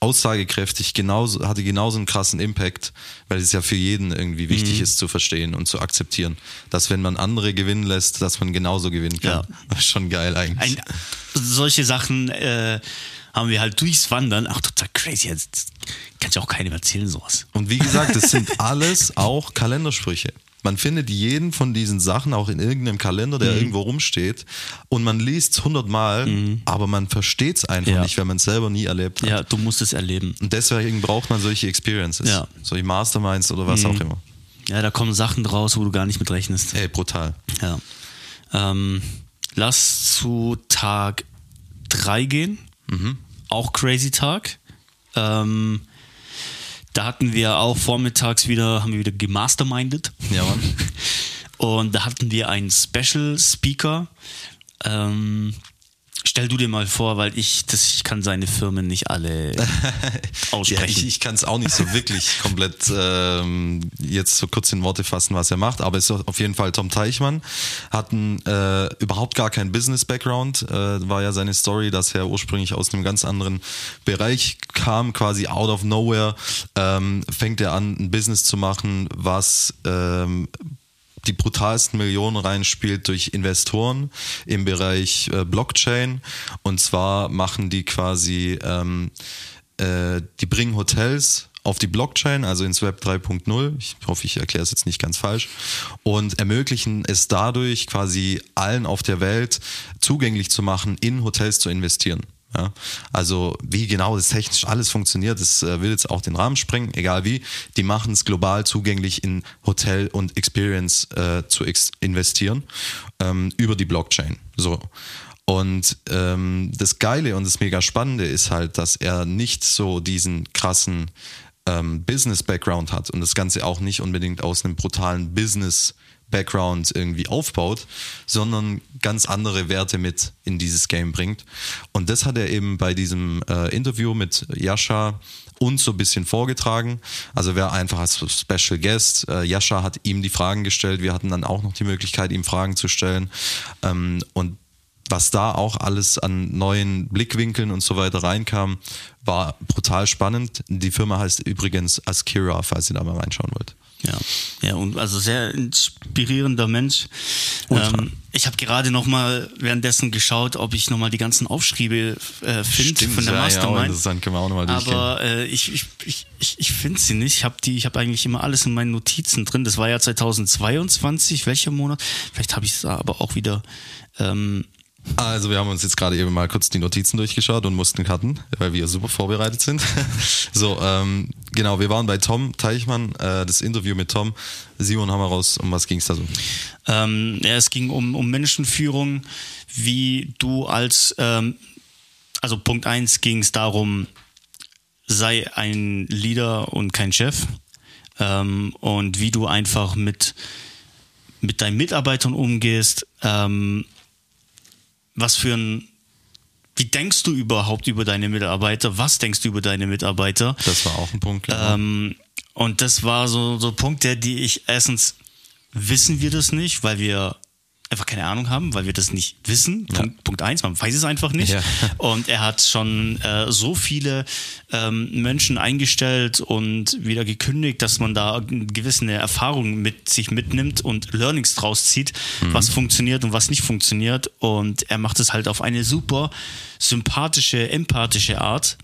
aussagekräftig, genauso, hatte genauso einen krassen Impact, weil es ja für jeden irgendwie wichtig mhm. ist zu verstehen und zu akzeptieren, dass wenn man andere gewinnen lässt, dass man genauso gewinnen kann. Ja. Das ist schon geil eigentlich. Ein, solche Sachen äh, haben wir halt durchs Wandern, ach total crazy, jetzt kann ich auch keinem erzählen sowas. Und wie gesagt, das sind alles auch Kalendersprüche. Man findet jeden von diesen Sachen auch in irgendeinem Kalender, der mhm. irgendwo rumsteht, und man liest es hundertmal, mhm. aber man versteht es einfach ja. nicht, wenn man es selber nie erlebt hat. Ja, du musst es erleben. Und deswegen braucht man solche Experiences, ja. solche Masterminds oder was mhm. auch immer. Ja, da kommen Sachen draus, wo du gar nicht mit rechnest. Ey, brutal. Ja. Ähm, lass zu Tag drei gehen. Mhm. Auch crazy Tag. Ähm, da hatten wir auch vormittags wieder, haben wir wieder gemastermindet. Ja, Mann. Und da hatten wir einen Special Speaker. Ähm, stell du dir mal vor, weil ich, das, ich kann seine Firmen nicht alle aussprechen. Ja, ich ich kann es auch nicht so wirklich komplett ähm, jetzt so kurz in Worte fassen, was er macht. Aber es ist auf jeden Fall Tom Teichmann. Hat einen, äh, überhaupt gar keinen Business-Background. Äh, war ja seine Story, dass er ursprünglich aus einem ganz anderen Bereich kam, quasi out of nowhere. Ähm, fängt er an, ein Business zu machen, was... Ähm, die brutalsten Millionen reinspielt durch Investoren im Bereich Blockchain. Und zwar machen die quasi, ähm, äh, die bringen Hotels auf die Blockchain, also ins Web drei Punkt null. Ich hoffe, ich erkläre es jetzt nicht ganz falsch. Und ermöglichen es dadurch quasi allen auf der Welt zugänglich zu machen, in Hotels zu investieren. Ja, also wie genau das technisch alles funktioniert, das äh, will jetzt auch den Rahmen sprengen, egal wie, die machen es global zugänglich, in Hotel und Experience äh, zu ex- investieren ähm, über die Blockchain. So. Und ähm, das Geile und das mega Spannende ist halt, dass er nicht so diesen krassen ähm, Business-Background hat und das Ganze auch nicht unbedingt aus einem brutalen Business-Background irgendwie aufbaut, sondern ganz andere Werte mit in dieses Game bringt. Und das hat er eben bei diesem äh, Interview mit Jascha uns so ein bisschen vorgetragen. Also wer einfach als Special Guest, äh, Jascha hat ihm die Fragen gestellt, wir hatten dann auch noch die Möglichkeit, ihm Fragen zu stellen. Ähm, und was da auch alles an neuen Blickwinkeln und so weiter reinkam, war brutal spannend. Die Firma heißt übrigens Askira, falls ihr da mal reinschauen wollt. Ja, ja, und also sehr inspirierender Mensch. Ähm, ich habe gerade nochmal währenddessen geschaut, ob ich nochmal die ganzen Aufschriebe äh, finde von der ja, Mastermind. Ja, können wir auch nochmal durchgehen. Aber äh, ich, ich, ich, ich, ich finde sie nicht. Ich habe hab eigentlich immer alles in meinen Notizen drin. Das war ja zweitausendzweiundzwanzig, welcher Monat? Vielleicht habe ich es aber auch wieder... Ähm, Also wir haben uns jetzt gerade eben mal kurz die Notizen durchgeschaut und mussten cutten, weil wir super vorbereitet sind. So, ähm, genau, wir waren bei Tom Teichmann, äh, das Interview mit Tom. Simon, hau mal raus, um was ging es da so? Ähm, ja, es ging um, um Menschenführung, wie du als, ähm, also Punkt eins ging es darum, sei ein Leader und kein Chef, ähm, und wie du einfach mit, mit deinen Mitarbeitern umgehst, ähm, was für ein, wie denkst du überhaupt über deine Mitarbeiter? Was denkst du über deine Mitarbeiter? Das war auch ein Punkt. Ja. Ähm, und das war so, so ein Punkt, der, die ich, erstens wissen wir das nicht, weil wir einfach keine Ahnung haben, weil wir das nicht wissen. Ja. Punkt, Punkt eins, man weiß es einfach nicht. Ja. Und er hat schon äh, so viele ähm, Menschen eingestellt und wieder gekündigt, dass man da gewisse Erfahrungen mit sich mitnimmt und Learnings draus zieht, mhm. was funktioniert und was nicht funktioniert. Und er macht es halt auf eine super sympathische, empathische Art,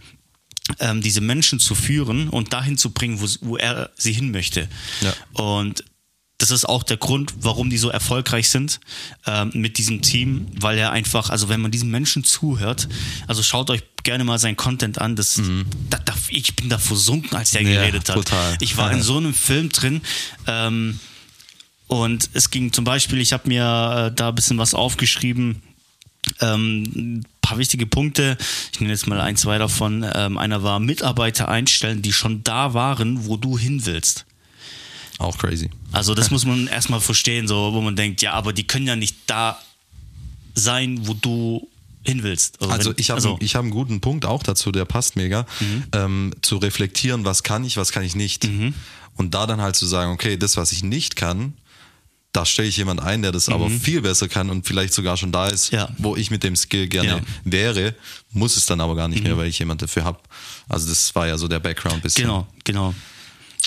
ähm, diese Menschen zu führen und dahin zu bringen, wo, wo er sie hin möchte. Ja. Und das ist auch der Grund, warum die so erfolgreich sind äh, mit diesem Team, weil er einfach, also wenn man diesen Menschen zuhört, also schaut euch gerne mal seinen Content an, das, mhm. da, da, ich bin da versunken, als der ja, geredet hat. Total. Ich war ja. in so einem Film drin, ähm, und es ging zum Beispiel, ich habe mir äh, da ein bisschen was aufgeschrieben, ähm, ein paar wichtige Punkte, ich nenne jetzt mal ein, zwei davon. Ähm, einer war Mitarbeiter einstellen, die schon da waren, wo du hin willst. Auch crazy. Also das muss man erstmal verstehen, so, wo man denkt, ja, aber die können ja nicht da sein, wo du hin willst. Also, also wenn, ich habe also. ich hab einen guten Punkt auch dazu, der passt mega, mhm. ähm, zu reflektieren, was kann ich, was kann ich nicht. Mhm. Und da dann halt zu sagen, okay, das, was ich nicht kann, da stelle ich jemanden ein, der das mhm. aber viel besser kann und vielleicht sogar schon da ist, ja. wo ich mit dem Skill gerne ja. wäre, muss es dann aber gar nicht mhm. mehr, weil ich jemanden dafür habe. Also das war ja so der Background bisher. Genau, genau.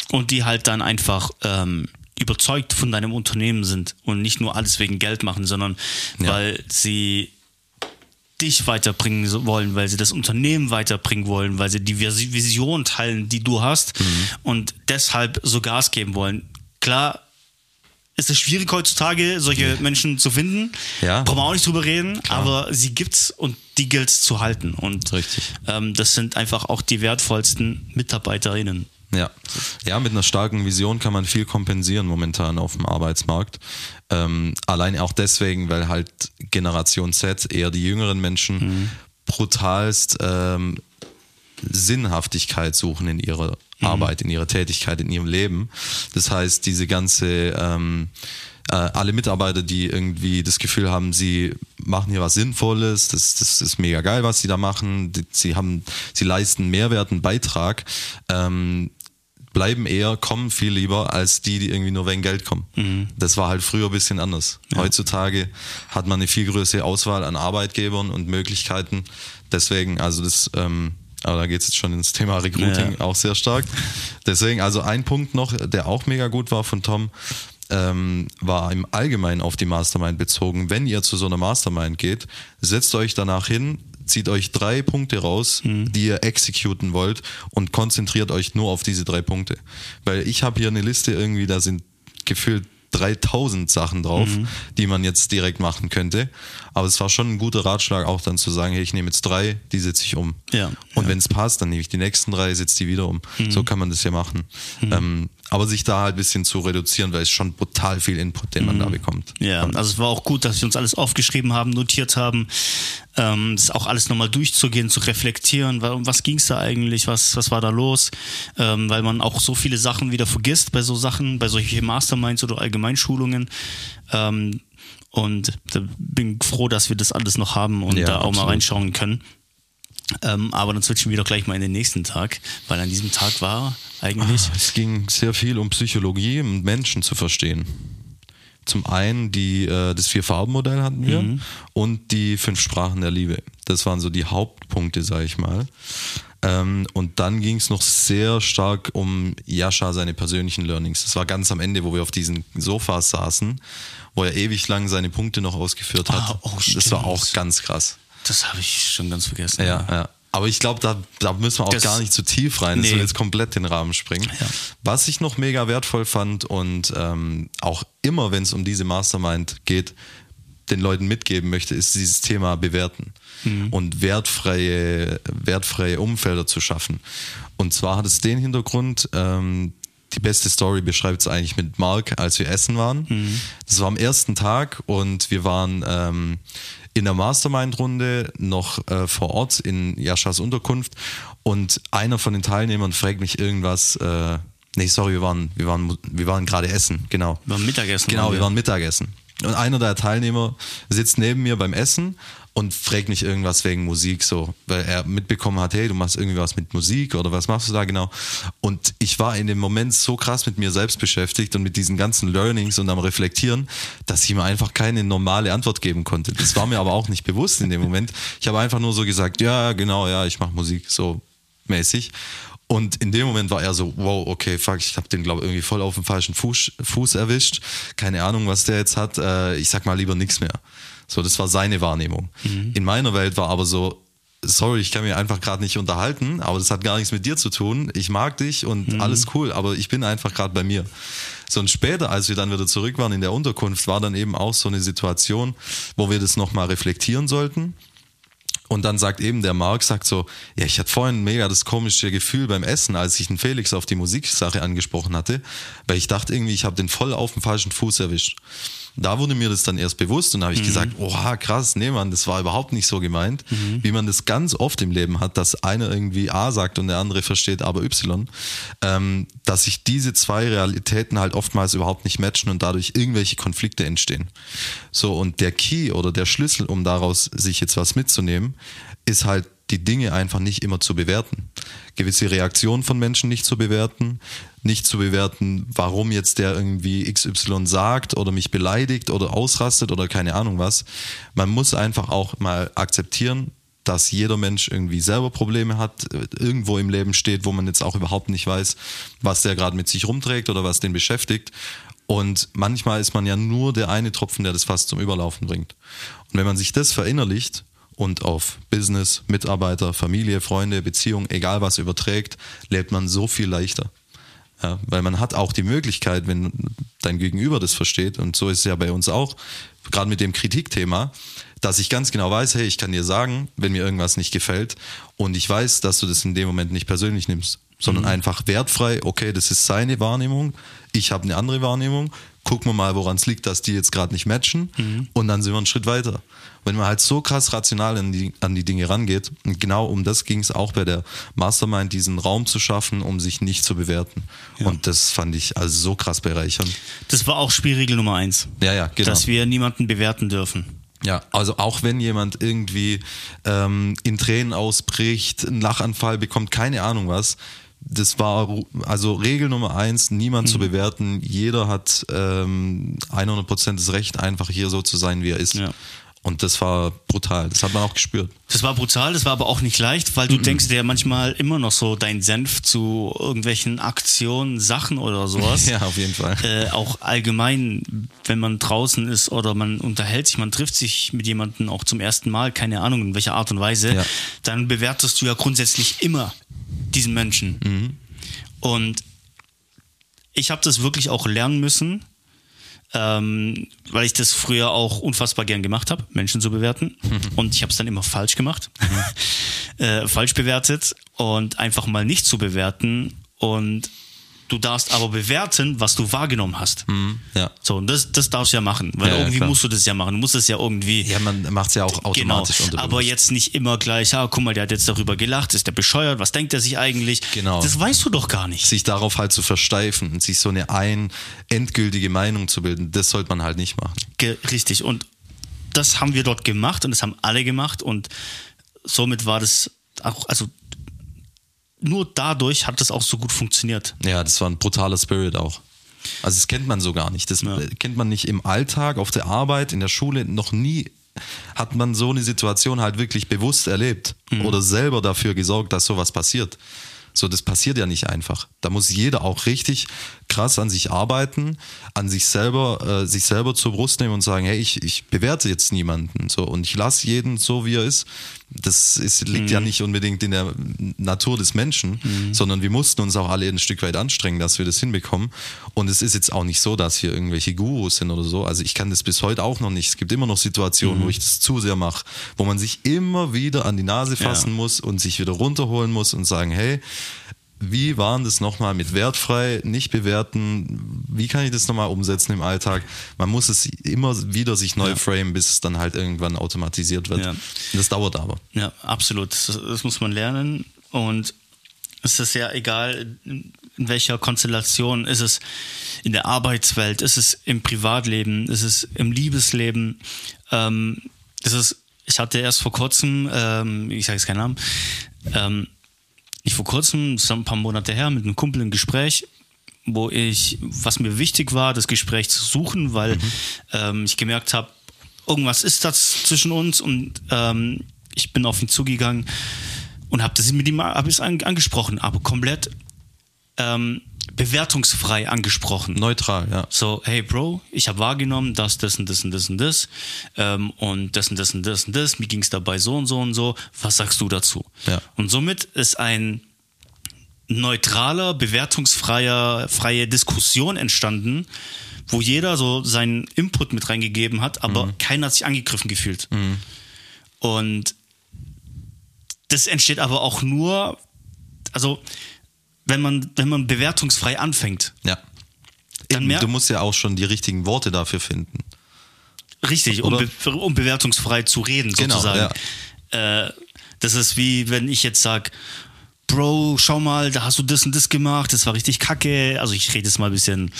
Und die halt dann einfach ähm, überzeugt von deinem Unternehmen sind und nicht nur alles wegen Geld machen, sondern ja. weil sie dich weiterbringen wollen, weil sie das Unternehmen weiterbringen wollen, weil sie die Vision teilen, die du hast, mhm. und deshalb so Gas geben wollen. Klar, ist es schwierig heutzutage, solche Menschen zu finden. Ja. Brauchen wir auch nicht drüber reden, klar. Aber sie gibt's und die gilt's zu halten. Und richtig. Ähm, das sind einfach auch die wertvollsten MitarbeiterInnen. Ja. Ja, mit einer starken Vision kann man viel kompensieren momentan auf dem Arbeitsmarkt. Ähm, allein auch deswegen, weil halt Generation Z, eher die jüngeren Menschen, mhm. brutalst ähm, Sinnhaftigkeit suchen in ihrer Arbeit, in ihrer Tätigkeit, in ihrem Leben. Das heißt, diese ganze, ähm, äh, alle Mitarbeiter, die irgendwie das Gefühl haben, sie machen hier was Sinnvolles, das, das ist mega geil, was sie da machen, die, sie haben, sie leisten Mehrwert, einen Beitrag, ähm, bleiben eher, kommen viel lieber, als die, die irgendwie nur wegen Geld kommen. Mhm. Das war halt früher ein bisschen anders. Ja. Heutzutage hat man eine viel größere Auswahl an Arbeitgebern und Möglichkeiten. Deswegen, also das, ähm, aber da geht es jetzt schon ins Thema Recruiting, ja. auch sehr stark. Deswegen, also ein Punkt noch, der auch mega gut war von Tom, ähm, war im Allgemeinen auf die Mastermind bezogen. Wenn ihr zu so einer Mastermind geht, setzt euch danach hin, zieht euch drei Punkte raus, mhm. die ihr executen wollt, und konzentriert euch nur auf diese drei Punkte. Weil ich habe hier eine Liste irgendwie, da sind gefühlt dreitausend Sachen drauf, mhm. die man jetzt direkt machen könnte. Aber es war schon ein guter Ratschlag, auch dann zu sagen, hey, ich nehme jetzt drei, die setze ich um. Ja, und ja. wenn es passt, dann nehme ich die nächsten drei, setze die wieder um. Mhm. So kann man das ja machen. Mhm. Ähm, aber sich da halt ein bisschen zu reduzieren, weil es schon brutal viel Input, den man mhm. da bekommt. Ja, also es war auch gut, dass wir uns alles aufgeschrieben haben, notiert haben, ähm, das auch alles nochmal durchzugehen, zu reflektieren, weil, um was ging es da eigentlich, was, was war da los, ähm, weil man auch so viele Sachen wieder vergisst bei so Sachen, bei solchen Masterminds oder Allgemeinschulungen, ähm, und da bin ich froh, dass wir das alles noch haben und ja, da auch absolut. Mal reinschauen können. Ähm, aber dann switchen wir doch gleich mal in den nächsten Tag, weil an diesem Tag war eigentlich... Es ging sehr viel um Psychologie und Menschen zu verstehen. Zum einen die, äh, das Vier-Farben-Modell hatten wir mhm. und die fünf Sprachen der Liebe. Das waren so die Hauptpunkte, sag ich mal. Ähm, und dann ging es noch sehr stark um Jascha, seine persönlichen Learnings. Das war ganz am Ende, wo wir auf diesen Sofas saßen, wo er ewig lang seine Punkte noch ausgeführt hat. Ah, oh, das war auch ganz krass. Das habe ich schon ganz vergessen. Ja, ja. Aber ich glaube, da, da müssen wir auch das, gar nicht zu tief rein. Das nee. Soll jetzt komplett den Rahmen springen. Ja. Was ich noch mega wertvoll fand und ähm, auch immer, wenn es um diese Mastermind geht, den Leuten mitgeben möchte, ist dieses Thema Bewerten mhm. und wertfreie, wertfreie Umfelder zu schaffen. Und zwar hat es den Hintergrund, ähm, die beste Story beschreibt es eigentlich mit Mark, als wir essen waren. Mhm. Das war am ersten Tag und wir waren... Ähm, in der Mastermind-Runde noch äh, vor Ort in Jaschas Unterkunft, und einer von den Teilnehmern fragt mich irgendwas, äh, nee, sorry, wir waren, wir waren, wir waren gerade essen, genau. Wir waren Mittagessen. Genau, waren wir. wir waren Mittagessen. Und einer der Teilnehmer sitzt neben mir beim Essen und fragt mich irgendwas wegen Musik, so, weil er mitbekommen hat, hey, du machst irgendwie was mit Musik oder was machst du da genau? Und ich war in dem Moment so krass mit mir selbst beschäftigt und mit diesen ganzen Learnings und am Reflektieren, dass ich mir einfach keine normale Antwort geben konnte. Das war mir aber auch nicht bewusst in dem Moment. Ich habe einfach nur so gesagt, ja, genau, ja, ich mache Musik, so mäßig. Und in dem Moment war er so, wow, okay, fuck, ich habe den, glaube ich, irgendwie voll auf dem falschen Fuß, Fuß erwischt. Keine Ahnung, was der jetzt hat. Ich sag mal lieber nichts mehr. So, das war seine Wahrnehmung. Mhm. In meiner Welt war aber so, sorry, ich kann mich einfach gerade nicht unterhalten, aber das hat gar nichts mit dir zu tun. Ich mag dich und mhm. alles cool, aber ich bin einfach gerade bei mir. So, und später, als wir dann wieder zurück waren in der Unterkunft, war dann eben auch so eine Situation, wo wir das nochmal reflektieren sollten. Und dann sagt eben der Marc, sagt so, ja, ich hatte vorhin mega das komische Gefühl beim Essen, als ich den Felix auf die Musiksache angesprochen hatte, weil ich dachte irgendwie, ich habe den voll auf dem falschen Fuß erwischt. Da wurde mir das dann erst bewusst und da habe ich mhm. gesagt, oha, krass, nee Mann, das war überhaupt nicht so gemeint, mhm. wie man das ganz oft im Leben hat, dass einer irgendwie A sagt und der andere versteht aber Y, ähm, dass sich diese zwei Realitäten halt oftmals überhaupt nicht matchen und dadurch irgendwelche Konflikte entstehen. So, und der Key oder der Schlüssel, um daraus sich jetzt was mitzunehmen, ist halt, die Dinge einfach nicht immer zu bewerten. Gewisse Reaktionen von Menschen nicht zu bewerten, nicht zu bewerten, warum jetzt der irgendwie X Y sagt oder mich beleidigt oder ausrastet oder keine Ahnung was. Man muss einfach auch mal akzeptieren, dass jeder Mensch irgendwie selber Probleme hat, irgendwo im Leben steht, wo man jetzt auch überhaupt nicht weiß, was der gerade mit sich rumträgt oder was den beschäftigt. Und manchmal ist man ja nur der eine Tropfen, der das Fass zum Überlaufen bringt. Und wenn man sich das verinnerlicht und auf Business, Mitarbeiter, Familie, Freunde, Beziehung, egal was überträgt, lebt man so viel leichter. Ja, weil man hat auch die Möglichkeit, wenn dein Gegenüber das versteht, und so ist es ja bei uns auch, gerade mit dem Kritikthema, dass ich ganz genau weiß, hey, ich kann dir sagen, wenn mir irgendwas nicht gefällt, und ich weiß, dass du das in dem Moment nicht persönlich nimmst, sondern mhm. einfach wertfrei, okay, das ist seine Wahrnehmung, ich habe eine andere Wahrnehmung, gucken wir mal, woran es liegt, dass die jetzt gerade nicht matchen, mhm. und dann sind wir einen Schritt weiter. Wenn man halt so krass rational an die, an die Dinge rangeht, und genau um das ging es auch bei der Mastermind, diesen Raum zu schaffen, um sich nicht zu bewerten. Ja. Und das fand ich also so krass bereichernd. Das war auch Spielregel Nummer eins. Ja, ja, genau. Dass wir niemanden bewerten dürfen. Ja, also auch wenn jemand irgendwie ähm, in Tränen ausbricht, einen Lachanfall bekommt, keine Ahnung was, das war also Regel Nummer eins, niemand mhm. zu bewerten. Jeder hat ähm, hundert Prozent das Recht, einfach hier so zu sein, wie er ist. Ja. Und das war brutal, das hat man auch gespürt. Das war brutal, das war aber auch nicht leicht, weil du mhm. denkst dir ja manchmal immer noch so deinen Senf zu irgendwelchen Aktionen, Sachen oder sowas. Ja, auf jeden Fall. Äh, auch allgemein, wenn man draußen ist oder man unterhält sich, man trifft sich mit jemandem auch zum ersten Mal, keine Ahnung in welcher Art und Weise, ja. dann bewertest du ja grundsätzlich immer diesen Menschen. Mhm. Und ich habe das wirklich auch lernen müssen, Ähm, weil ich das früher auch unfassbar gern gemacht habe, Menschen zu bewerten. Mhm. Und ich habe es dann immer falsch gemacht, mhm. äh, falsch bewertet und einfach mal nicht zu bewerten. Und du darfst aber bewerten, was du wahrgenommen hast. Mhm. Ja. So, und das, das darfst du ja machen, weil ja, irgendwie ja, musst du das ja machen. Du musst das ja irgendwie... Ja, man macht es ja auch automatisch. Genau, aber jetzt nicht immer gleich, ah, guck mal, der hat jetzt darüber gelacht, ist der bescheuert, was denkt er sich eigentlich? Genau. Das weißt du doch gar nicht. Sich darauf halt zu versteifen und sich so eine ein endgültige Meinung zu bilden, das sollte man halt nicht machen. Ge- richtig, und das haben wir dort gemacht und das haben alle gemacht und somit war das auch... also nur dadurch hat das auch so gut funktioniert. Ja, das war ein brutaler Spirit auch. Also das kennt man so gar nicht. Das ja. kennt man nicht im Alltag, auf der Arbeit, in der Schule. Noch nie hat man so eine Situation halt wirklich bewusst erlebt mhm. oder selber dafür gesorgt, dass sowas passiert. So, das passiert ja nicht einfach. Da muss jeder auch richtig krass an sich arbeiten, an sich selber, äh, sich selber zur Brust nehmen und sagen, hey, ich, ich bewerte jetzt niemanden so und ich lasse jeden so, wie er ist. Das ist, liegt mhm. ja nicht unbedingt in der Natur des Menschen, mhm. sondern wir mussten uns auch alle ein Stück weit anstrengen, dass wir das hinbekommen. Und es ist jetzt auch nicht so, dass hier irgendwelche Gurus sind oder so. Also ich kann das bis heute auch noch nicht. Es gibt immer noch Situationen, mhm. wo ich das zu sehr mache, wo man sich immer wieder an die Nase fassen ja. muss und sich wieder runterholen muss und sagen, hey, wie war das nochmal mit wertfrei, nicht bewerten, wie kann ich das nochmal umsetzen im Alltag? Man muss es immer wieder sich neu ja. framen, bis es dann halt irgendwann automatisiert wird. Ja. Das dauert aber. Ja, absolut. Das, das muss man lernen und es ist ja egal, in welcher Konstellation, ist es in der Arbeitswelt, ist es im Privatleben, ist es im Liebesleben, ähm, ist es, ich hatte erst vor kurzem, ähm, ich sage jetzt keinen Namen, ähm, nicht vor kurzem, das ist ein paar Monate her, mit einem Kumpel ein Gespräch, wo ich, was mir wichtig war, das Gespräch zu suchen, weil mhm. ähm, ich gemerkt habe, irgendwas ist das zwischen uns und ähm, ich bin auf ihn zugegangen und habe das mit ihm hab ich's an, angesprochen, aber komplett ähm, bewertungsfrei angesprochen. Neutral, ja. So, hey Bro, ich habe wahrgenommen, das, das und das und das und das ähm, und das und das und das und das, mir ging es dabei so und so und so, was sagst du dazu? Ja. Und somit ist ein neutraler, bewertungsfreier, freie Diskussion entstanden, wo jeder so seinen Input mit reingegeben hat, aber mhm. keiner hat sich angegriffen gefühlt. Mhm. Und das entsteht aber auch nur, also wenn man, wenn man bewertungsfrei anfängt. Ja. Dann mer- du musst ja auch schon die richtigen Worte dafür finden. Richtig, um, be- um bewertungsfrei zu reden, genau, sozusagen. Ja. Äh, das ist wie, wenn ich jetzt sage, Bro, schau mal, da hast du das und das gemacht, das war richtig kacke. Also ich rede jetzt mal ein bisschen...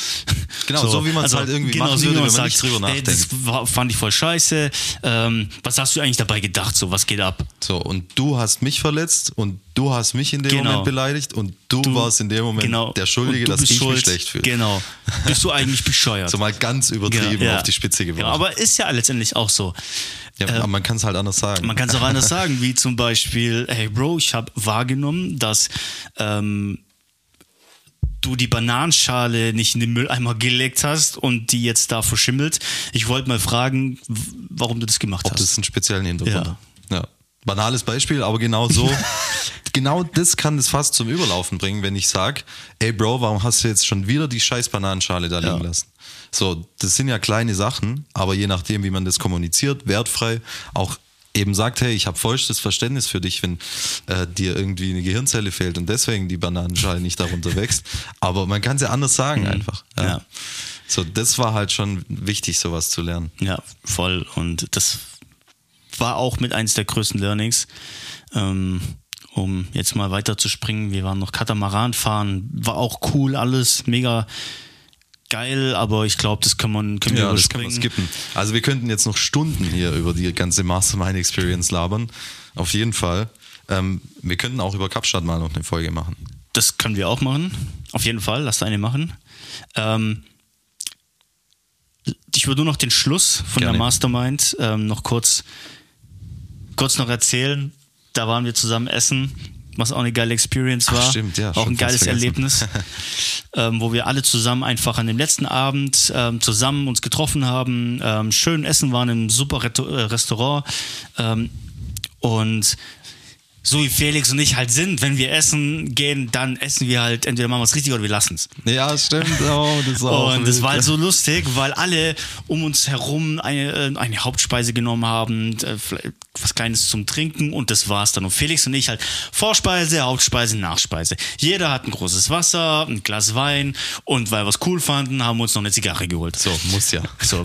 Genau, so, so wie man es also halt irgendwie genau, machen würde, wenn man sagt, nicht drüber nachdenkt. Ey, das war, fand ich voll scheiße. Ähm, was hast du eigentlich dabei gedacht? So, was geht ab? So, und du hast mich verletzt und du hast mich in dem genau. Moment beleidigt und du, du warst in dem Moment genau. der Schuldige, dass ich schuld. mich schlecht fühle. Genau. Bist du eigentlich bescheuert? So mal ganz übertrieben genau, ja. auf die Spitze gebracht. Genau, aber ist ja letztendlich auch so. Ja, äh, aber man kann es halt anders sagen. Man kann es auch anders sagen, wie zum Beispiel, hey Bro, ich habe wahrgenommen, dass ähm, du die Bananenschale nicht in den Mülleimer gelegt hast und die jetzt da verschimmelt. Ich wollte mal fragen, w- warum du das gemacht Ob hast. Ob das einen speziellen Hintergrund hat. Ja. Ja. Banales Beispiel, aber genau so, genau das kann das Fass zum Überlaufen bringen, wenn ich sage, ey Bro, warum hast du jetzt schon wieder die scheiß Bananenschale da liegen ja. lassen? So, das sind ja kleine Sachen, aber je nachdem, wie man das kommuniziert, wertfrei, auch eben sagt, hey, ich habe vollstes Verständnis für dich, wenn äh, dir irgendwie eine Gehirnzelle fehlt und deswegen die Bananenschale nicht darunter wächst, aber man kann es ja anders sagen mhm. einfach. Ja. Ja. So, das war halt schon wichtig, sowas zu lernen. Ja, voll, und das war auch mit eins der größten Learnings, ähm, um jetzt mal weiter zu springen. Wir waren noch Katamaran fahren, war auch cool, alles mega geil, aber ich glaube, das kann man, können wir ja, überspringen. Das kann man skippen. Also wir könnten jetzt noch Stunden hier über die ganze Mastermind Experience labern, auf jeden Fall. Ähm, wir könnten auch über Kapstadt mal noch eine Folge machen. Das können wir auch machen, auf jeden Fall, lass eine machen. Ähm, ich würde nur noch den Schluss von Gerne. der Mastermind ähm, noch kurz Kurz noch erzählen, da waren wir zusammen essen, was auch eine geile Experience war. Ach, stimmt, ja, auch ein geiles Erlebnis, ähm, wo wir alle zusammen einfach an dem letzten Abend ähm, zusammen uns getroffen haben, ähm, schön essen waren im super Restaurant ähm, und so wie Felix und ich halt sind, wenn wir essen gehen, dann essen wir halt, entweder machen wir es richtig oder wir lassen es. Ja, stimmt. Oh, das war auch und das war halt so lustig, weil alle um uns herum eine, eine Hauptspeise genommen haben, was Kleines zum Trinken und das war's dann. Und Felix und ich halt Vorspeise, Hauptspeise, Nachspeise. Jeder hat ein großes Wasser, ein Glas Wein und weil wir es cool fanden, haben wir uns noch eine Zigarre geholt. So, muss ja. So.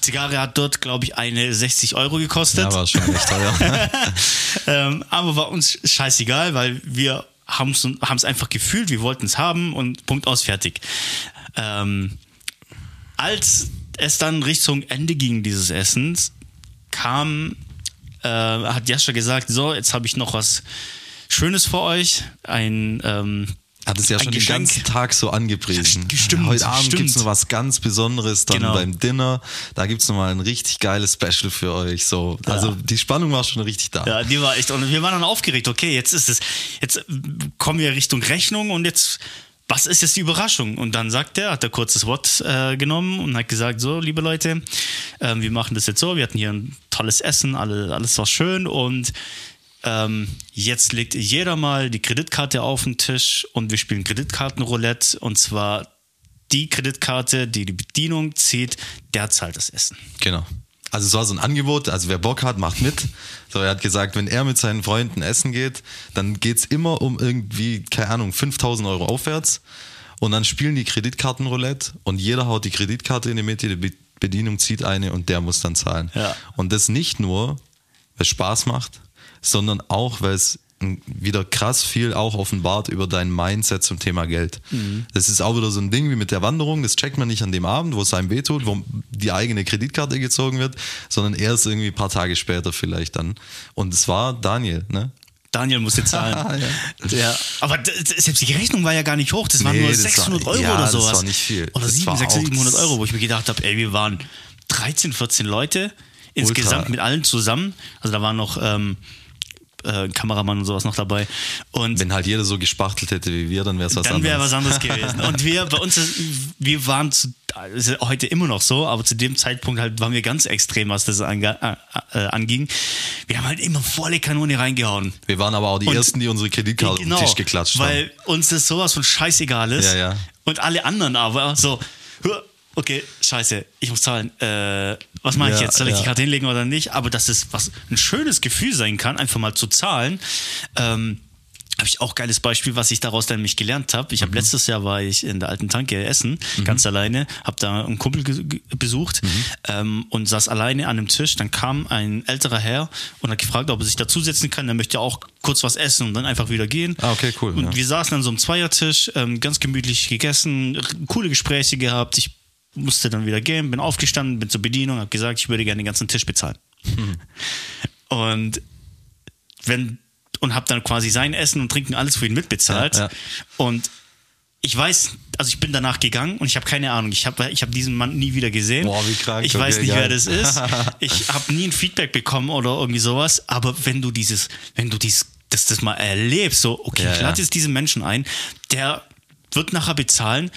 Zigarre hat dort, glaube ich, eine sechzig Euro gekostet. Ja, war schon echt teuer. ähm, aber war uns scheißegal, weil wir haben es einfach gefühlt, wir wollten es haben und Punkt aus, fertig. Ähm, als es dann Richtung Ende ging dieses Essens, kam, äh, hat Jascha gesagt, so, jetzt habe ich noch was Schönes für euch, ein... Ähm, Hat es ja schon den ganzen Tag so angepriesen. Stimmt, heute Abend gibt es noch was ganz Besonderes dann genau. beim Dinner. Da gibt es nochmal ein richtig geiles Special für euch. So. Also ja. die Spannung war schon richtig da. Ja, die war echt. Und wir waren dann aufgeregt. Okay, jetzt ist es. Jetzt kommen wir Richtung Rechnung und jetzt, was ist jetzt die Überraschung? Und dann sagt er, hat er kurzes Wort äh, genommen und hat gesagt, so, liebe Leute, äh, wir machen das jetzt so. Wir hatten hier ein tolles Essen, alle, alles war schön und Ähm, jetzt legt jeder mal die Kreditkarte auf den Tisch und wir spielen Kreditkartenroulette und zwar die Kreditkarte, die die Bedienung zieht, der zahlt das Essen. Genau. Also es war so ein Angebot, also wer Bock hat, macht mit. So, er hat gesagt, wenn er mit seinen Freunden essen geht, dann geht's immer um irgendwie, keine Ahnung, fünftausend Euro aufwärts und dann spielen die Kreditkartenroulette und jeder haut die Kreditkarte in die Mitte, die Bedienung zieht eine und der muss dann zahlen. Ja. Und das nicht nur, weil es Spaß macht, sondern auch, weil es wieder krass viel auch offenbart über dein Mindset zum Thema Geld. Mhm. Das ist auch wieder so ein Ding wie mit der Wanderung, das checkt man nicht an dem Abend, wo es einem wehtut, wo die eigene Kreditkarte gezogen wird, sondern erst irgendwie ein paar Tage später vielleicht dann. Und es war Daniel, ne? Daniel musste zahlen. ja. Ja. Aber selbst die Rechnung war ja gar nicht hoch, das waren nee, nur sechshundert war, Euro ja, oder sowas. Das war nicht viel. Oder siebenhundert, sechshundert Euro, wo ich mir gedacht habe, ey, wir waren dreizehn, vierzehn Leute insgesamt ultra. Mit allen zusammen. Also da waren noch... Ähm, Äh, Kameramann und sowas noch dabei. Und wenn halt jeder so gespachtelt hätte wie wir, dann wäre es was anderes. Dann wäre was anderes gewesen. Und wir, bei uns, wir waren zu, also heute immer noch so, aber zu dem Zeitpunkt halt waren wir ganz extrem, was das ange, äh, anging. Wir haben halt immer volle Kanone reingehauen. Wir waren aber auch die und, Ersten, die unsere Kreditkarte genau, auf den Tisch geklatscht haben. Weil uns das sowas von scheißegal ist. Ja, ja. Und alle anderen aber so, okay, scheiße, ich muss zahlen. Äh, was mache ja, ich jetzt? Soll ich ja. die Karte hinlegen oder nicht? Aber dass es was ein schönes Gefühl sein kann, einfach mal zu zahlen. Ähm, habe ich auch ein geiles Beispiel, was ich daraus dann mich gelernt habe. Ich habe mhm. letztes Jahr war ich in der alten Tanke essen, mhm. ganz alleine, habe da einen Kumpel ge- besucht mhm. ähm, und saß alleine an einem Tisch. Dann kam ein älterer Herr und hat gefragt, ob er sich dazusetzen kann. Er möchte auch kurz was essen und dann einfach wieder gehen. Ah, okay, cool. Und ja. wir saßen an so einem Zweiertisch, ähm, ganz gemütlich gegessen, r- coole Gespräche gehabt. Ich musste dann wieder gehen, bin aufgestanden, bin zur Bedienung, habe gesagt, ich würde gerne den ganzen Tisch bezahlen. Mhm. Und wenn und habe dann quasi sein Essen und Trinken alles für ihn mitbezahlt. Ja, ja. Und ich weiß, also ich bin danach gegangen und ich habe keine Ahnung, ich habe ich hab diesen Mann nie wieder gesehen. Boah, wie krank. Ich okay, weiß nicht, geil. Wer das ist. Ich habe nie ein Feedback bekommen oder irgendwie sowas, aber wenn du dieses, wenn du dies, das, das mal erlebst, so, okay, ja, ich lade ja. jetzt diesen Menschen ein, der wird nachher bezahlen,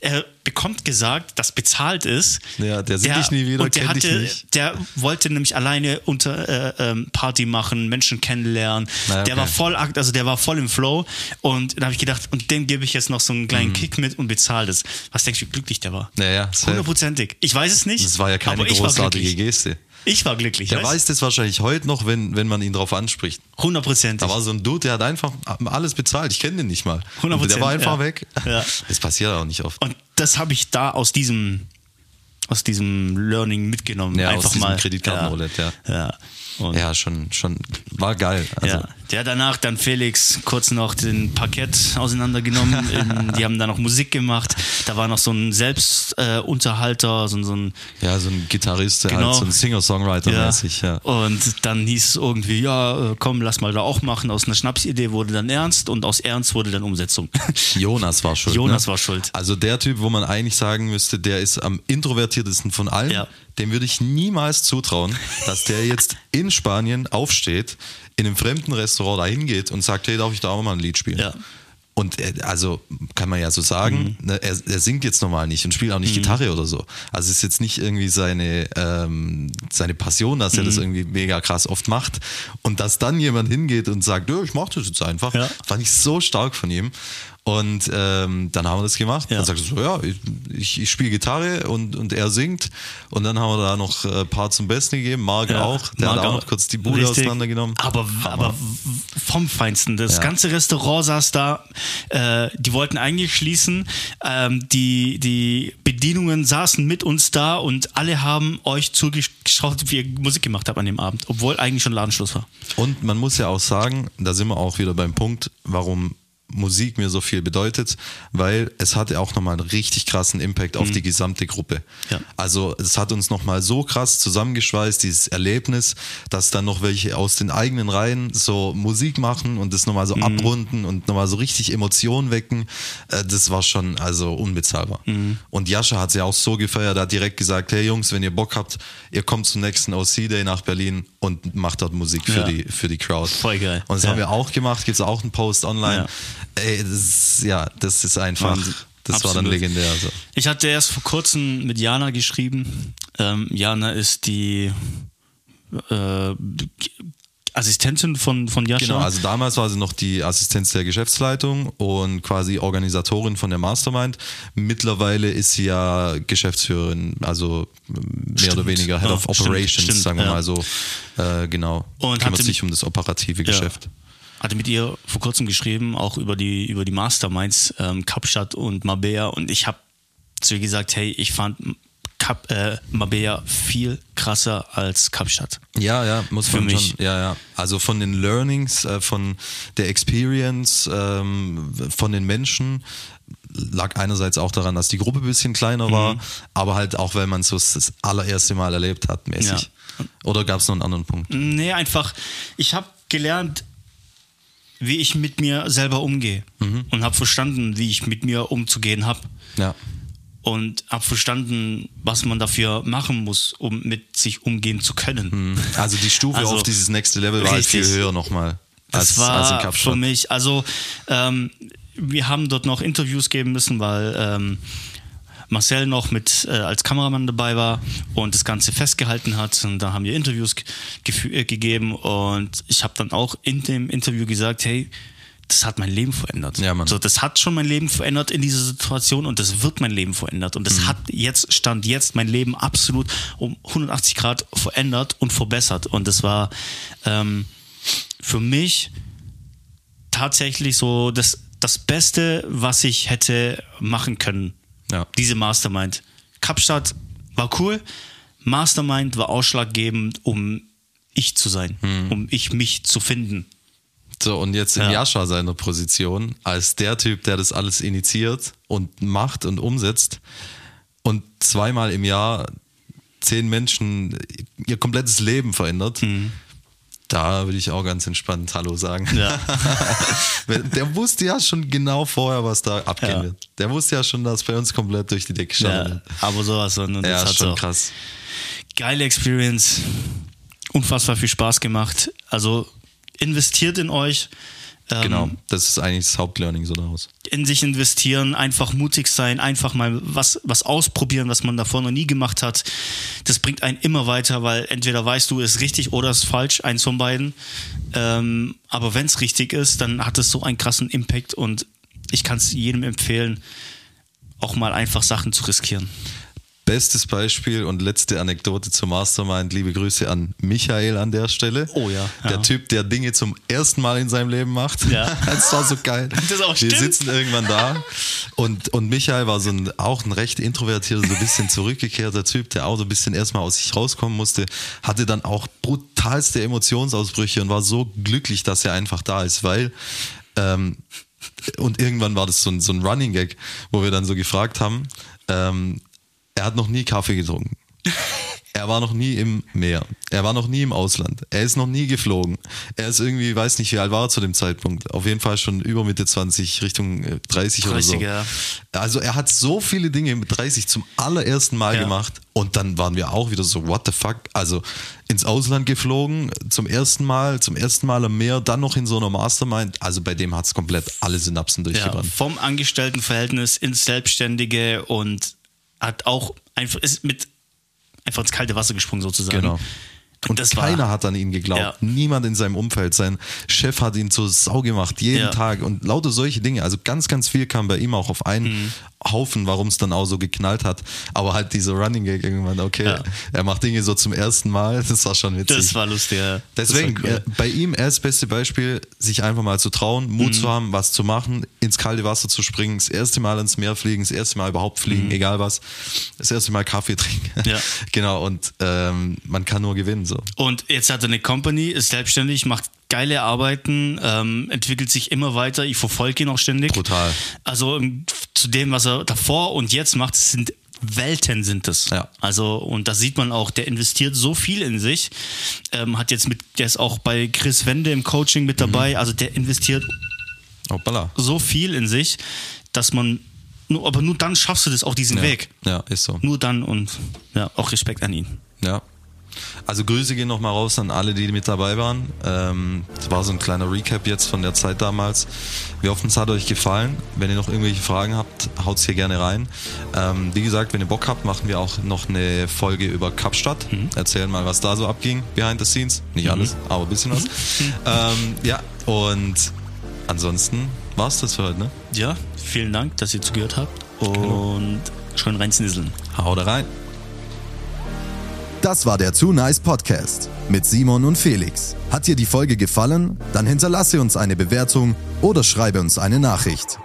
er bekommt gesagt, dass bezahlt ist. Ja, der sieht dich nie wieder, und der kennt hatte, dich nicht. Der wollte nämlich alleine unter äh, ähm, Party machen, Menschen kennenlernen. Naja, der okay. war voll, also der war voll im Flow. Und da habe ich gedacht, und dem gebe ich jetzt noch so einen kleinen mhm. Kick mit und bezahlt es. Was denkst du, wie glücklich der war? Naja, hundertprozentig. Ich weiß es nicht. Das war ja keine großartige Geste. Ich war glücklich. Der weißt? weiß das wahrscheinlich heute noch, wenn, wenn man ihn drauf anspricht. hundertprozentig. Da war so ein Dude, der hat einfach alles bezahlt. Ich kenne den nicht mal. hundertprozentig. Der war einfach ja. weg. Ja. Das passiert auch nicht oft. Und das habe ich da aus diesem, aus diesem Learning mitgenommen. Ja, einfach aus diesem Kreditkarten-Roulette. Ja, ja. Ja. Und ja schon, schon war geil. Also. Ja. Der danach dann Felix kurz noch den Parkett auseinandergenommen. in, die haben da noch Musik gemacht. Da war noch so ein Selbstunterhalter, äh, so, so ein... Ja, so ein Gitarrist, genau. halt, so ein Singer-Songwriter-mäßig. Ja. Ja. Und dann hieß es irgendwie, ja, komm, lass mal da auch machen. Aus einer Schnapsidee wurde dann Ernst und aus Ernst wurde dann Umsetzung. Jonas war schuld. Jonas ne? war schuld. Also der Typ, wo man eigentlich sagen müsste, der ist am introvertiertesten von allen. Ja. Dem würde ich niemals zutrauen, dass der jetzt in Spanien aufsteht, in einem fremden Restaurant da hingeht und sagt, hey, darf ich da auch mal ein Lied spielen? Ja. Und er, also kann man ja so sagen, mhm. ne, er, er singt jetzt normal nicht und spielt auch nicht mhm. Gitarre oder so. Also es ist jetzt nicht irgendwie seine, ähm, seine Passion, dass mhm. er das irgendwie mega krass oft macht. Und dass dann jemand hingeht und sagt, ich mach das jetzt einfach, ja. fand ich so stark von ihm. Und ähm, dann haben wir das gemacht. Ja. Dann sagst du so, ja, ich, ich spiele Gitarre und, und er singt. Und dann haben wir da noch ein paar zum Besten gegeben. Marc ja, auch. Der Marc hat auch noch kurz die Bude auseinandergenommen. Aber, aber vom Feinsten. Das ja. ganze Restaurant saß da. Äh, die wollten eigentlich schließen. Ähm, die, die Bedienungen saßen mit uns da und alle haben euch zugeschaut, wie ihr Musik gemacht habt an dem Abend. Obwohl eigentlich schon Ladenschluss war. Und man muss ja auch sagen, da sind wir auch wieder beim Punkt, warum Musik mir so viel bedeutet, weil es hatte auch nochmal einen richtig krassen Impact auf mhm. die gesamte Gruppe. Ja. Also es hat uns nochmal so krass zusammengeschweißt, dieses Erlebnis, dass dann noch welche aus den eigenen Reihen so Musik machen und das nochmal so mhm. abrunden und nochmal so richtig Emotionen wecken. Das war schon also unbezahlbar. Mhm. Und Jascha hat es ja auch so gefeiert, er hat direkt gesagt, hey Jungs, wenn ihr Bock habt, ihr kommt zum nächsten O C Day nach Berlin und macht dort Musik für, ja. die, für die Crowd. Voll geil. Und das ja. haben wir auch gemacht, gibt es auch einen Post online. Ja. Ey, das ist, ja, das ist einfach, das Absolut. war dann legendär. Also. Ich hatte erst vor kurzem mit Jana geschrieben. Ähm, Jana ist die äh, Assistentin von, von Jascha. Genau, also damals war sie noch die Assistenz der Geschäftsleitung und quasi Organisatorin von der Mastermind. Mittlerweile ist sie ja Geschäftsführerin, also mehr stimmt. oder weniger Head ja, of Operations, stimmt, stimmt, sagen wir ja. mal so. Äh, genau, und kümmert sich um das operative ja. Geschäft. Hatte mit ihr vor kurzem geschrieben, auch über die, über die Masterminds, ähm, Kapstadt und Marbella. Und ich habe zu ihr gesagt, hey, ich fand Kap, äh, Marbella viel krasser als Kapstadt. Ja, ja, muss man schon. Ja, ja. Also von den Learnings, äh, von der Experience, ähm, von den Menschen, lag einerseits auch daran, dass die Gruppe ein bisschen kleiner war, mhm. aber halt auch, weil man es so das allererste Mal erlebt hat, mäßig. Ja. Oder gab es noch einen anderen Punkt? Nee, einfach, ich habe gelernt, wie ich mit mir selber umgehe mhm. und habe verstanden, wie ich mit mir umzugehen habe ja. und habe verstanden, was man dafür machen muss, um mit sich umgehen zu können. Mhm. Also die Stufe also, auf dieses nächste Level war halt viel höher nochmal. Das als, war als in für mich, also ähm, wir haben dort noch Interviews geben müssen, weil ähm, Marcel noch mit äh, als Kameramann dabei war und das Ganze festgehalten hat. Und da haben wir Interviews ge- äh, gegeben und ich habe dann auch in dem Interview gesagt, hey, das hat mein Leben verändert. Ja, Mann. So, das hat schon mein Leben verändert in dieser Situation und das wird mein Leben verändert. Und das mhm. hat jetzt, stand jetzt mein Leben absolut um hundertachtzig Grad verändert und verbessert. Und das war ähm, für mich tatsächlich so das, das Beste, was ich hätte machen können. Ja. Diese Mastermind. Kapstadt war cool, Mastermind war ausschlaggebend, um ich zu sein, hm. um ich mich zu finden. So, und jetzt in ja. Jascha seiner Position, als der Typ, der das alles initiiert und macht und umsetzt und zweimal im Jahr zehn Menschen ihr komplettes Leben verändert, hm. da würde ich auch ganz entspannt Hallo sagen. Ja. Der wusste ja schon genau vorher, was da abgehen ja. wird. Der wusste ja schon, dass bei uns komplett durch die Decke schaut. Ja, aber sowas. Und ja, das hat schon auch krass. Geile Experience. Unfassbar viel Spaß gemacht. Also investiert in euch. Ähm, genau, das ist eigentlich das Hauptlearning so daraus. In sich investieren, einfach mutig sein, einfach mal was, was ausprobieren, was man davor noch nie gemacht hat. Das bringt einen immer weiter, weil entweder weißt du, es ist richtig oder es ist falsch, eins von beiden. Ähm, aber wenn es richtig ist, dann hat es so einen krassen Impact und ich kann es jedem empfehlen, auch mal einfach Sachen zu riskieren. Bestes Beispiel und letzte Anekdote zur Mastermind. Liebe Grüße an Michael an der Stelle. Oh ja. Der ja. Typ, der Dinge zum ersten Mal in seinem Leben macht. Ja. Das war so geil. Das auch Wir stimmt. sitzen irgendwann da und, und Michael war so ein, auch ein recht introvertierter, so ein bisschen zurückgekehrter Typ, der auch so ein bisschen erstmal aus sich rauskommen musste, hatte dann auch brutalste Emotionsausbrüche und war so glücklich, dass er einfach da ist, weil ähm, und irgendwann war das so ein, so ein Running Gag, wo wir dann so gefragt haben, ähm, er hat noch nie Kaffee getrunken. Er war noch nie im Meer. Er war noch nie im Ausland. Er ist noch nie geflogen. Er ist irgendwie, weiß nicht, wie alt war er zu dem Zeitpunkt. Auf jeden Fall schon über Mitte zwanzig, Richtung dreißig, dreißig oder so. Ja. Also er hat so viele Dinge mit dreißig zum allerersten Mal ja. gemacht. Und dann waren wir auch wieder so, what the fuck? Also ins Ausland geflogen, zum ersten Mal, zum ersten Mal am Meer, dann noch in so einer Mastermind. Also bei dem hat es komplett alle Synapsen durchgebrannt. Ja, vom Angestelltenverhältnis ins Selbstständige und hat auch einfach, ist mit einfach ins kalte Wasser gesprungen sozusagen. Genau. Und, und das keiner war, hat an ihn geglaubt. Ja. Niemand in seinem Umfeld. Sein Chef hat ihn zur Sau gemacht, jeden ja. Tag. Und lauter solche Dinge. Also ganz, ganz viel kam bei ihm auch auf einen mhm. Haufen, warum es dann auch so geknallt hat. Aber halt diese Running Gag irgendwann, okay, ja. er macht Dinge so zum ersten Mal. Das war schon witzig. Das war lustig, ja. Deswegen, war cool. Bei ihm er das beste Beispiel, sich einfach mal zu trauen, Mut mhm. zu haben, was zu machen, ins kalte Wasser zu springen, das erste Mal ins Meer fliegen, das erste Mal überhaupt fliegen, mhm. egal was. Das erste Mal Kaffee trinken. Ja. Genau, und ähm, man kann nur gewinnen. So. Und jetzt hat er eine Company, ist selbstständig, macht geile Arbeiten, ähm, entwickelt sich immer weiter. Ich verfolge ihn auch ständig. Brutal. Also um, zu dem, was er davor und jetzt macht, sind Welten sind es. Ja. Also und das sieht man auch. Der investiert so viel in sich. Ähm, hat jetzt mit, der ist auch bei Chris Wende im Coaching mit dabei. Mhm. Also der investiert Hoppala. so viel in sich, dass man nur, aber nur dann schaffst du das auch diesen ja. Weg. Ja, ist so. Nur dann und ja, auch Respekt an ihn. Ja. Also Grüße gehen nochmal raus an alle, die mit dabei waren. Ähm, das war so ein kleiner Recap jetzt von der Zeit damals. Wir hoffen, es hat euch gefallen. Wenn ihr noch irgendwelche Fragen habt, haut's hier gerne rein. Ähm, wie gesagt, wenn ihr Bock habt, machen wir auch noch eine Folge über Kapstadt. Mhm. Erzählen mal, was da so abging, behind the scenes. Nicht mhm. alles, aber ein bisschen was. Mhm. Ähm, ja, und ansonsten war's das für heute, ne? Ja, vielen Dank, dass ihr zugehört habt. Und genau. schön reinsnisseln. Haut rein. Das war der two nice Podcast mit Simon und Felix. Hat dir die Folge gefallen? Dann hinterlasse uns eine Bewertung oder schreibe uns eine Nachricht.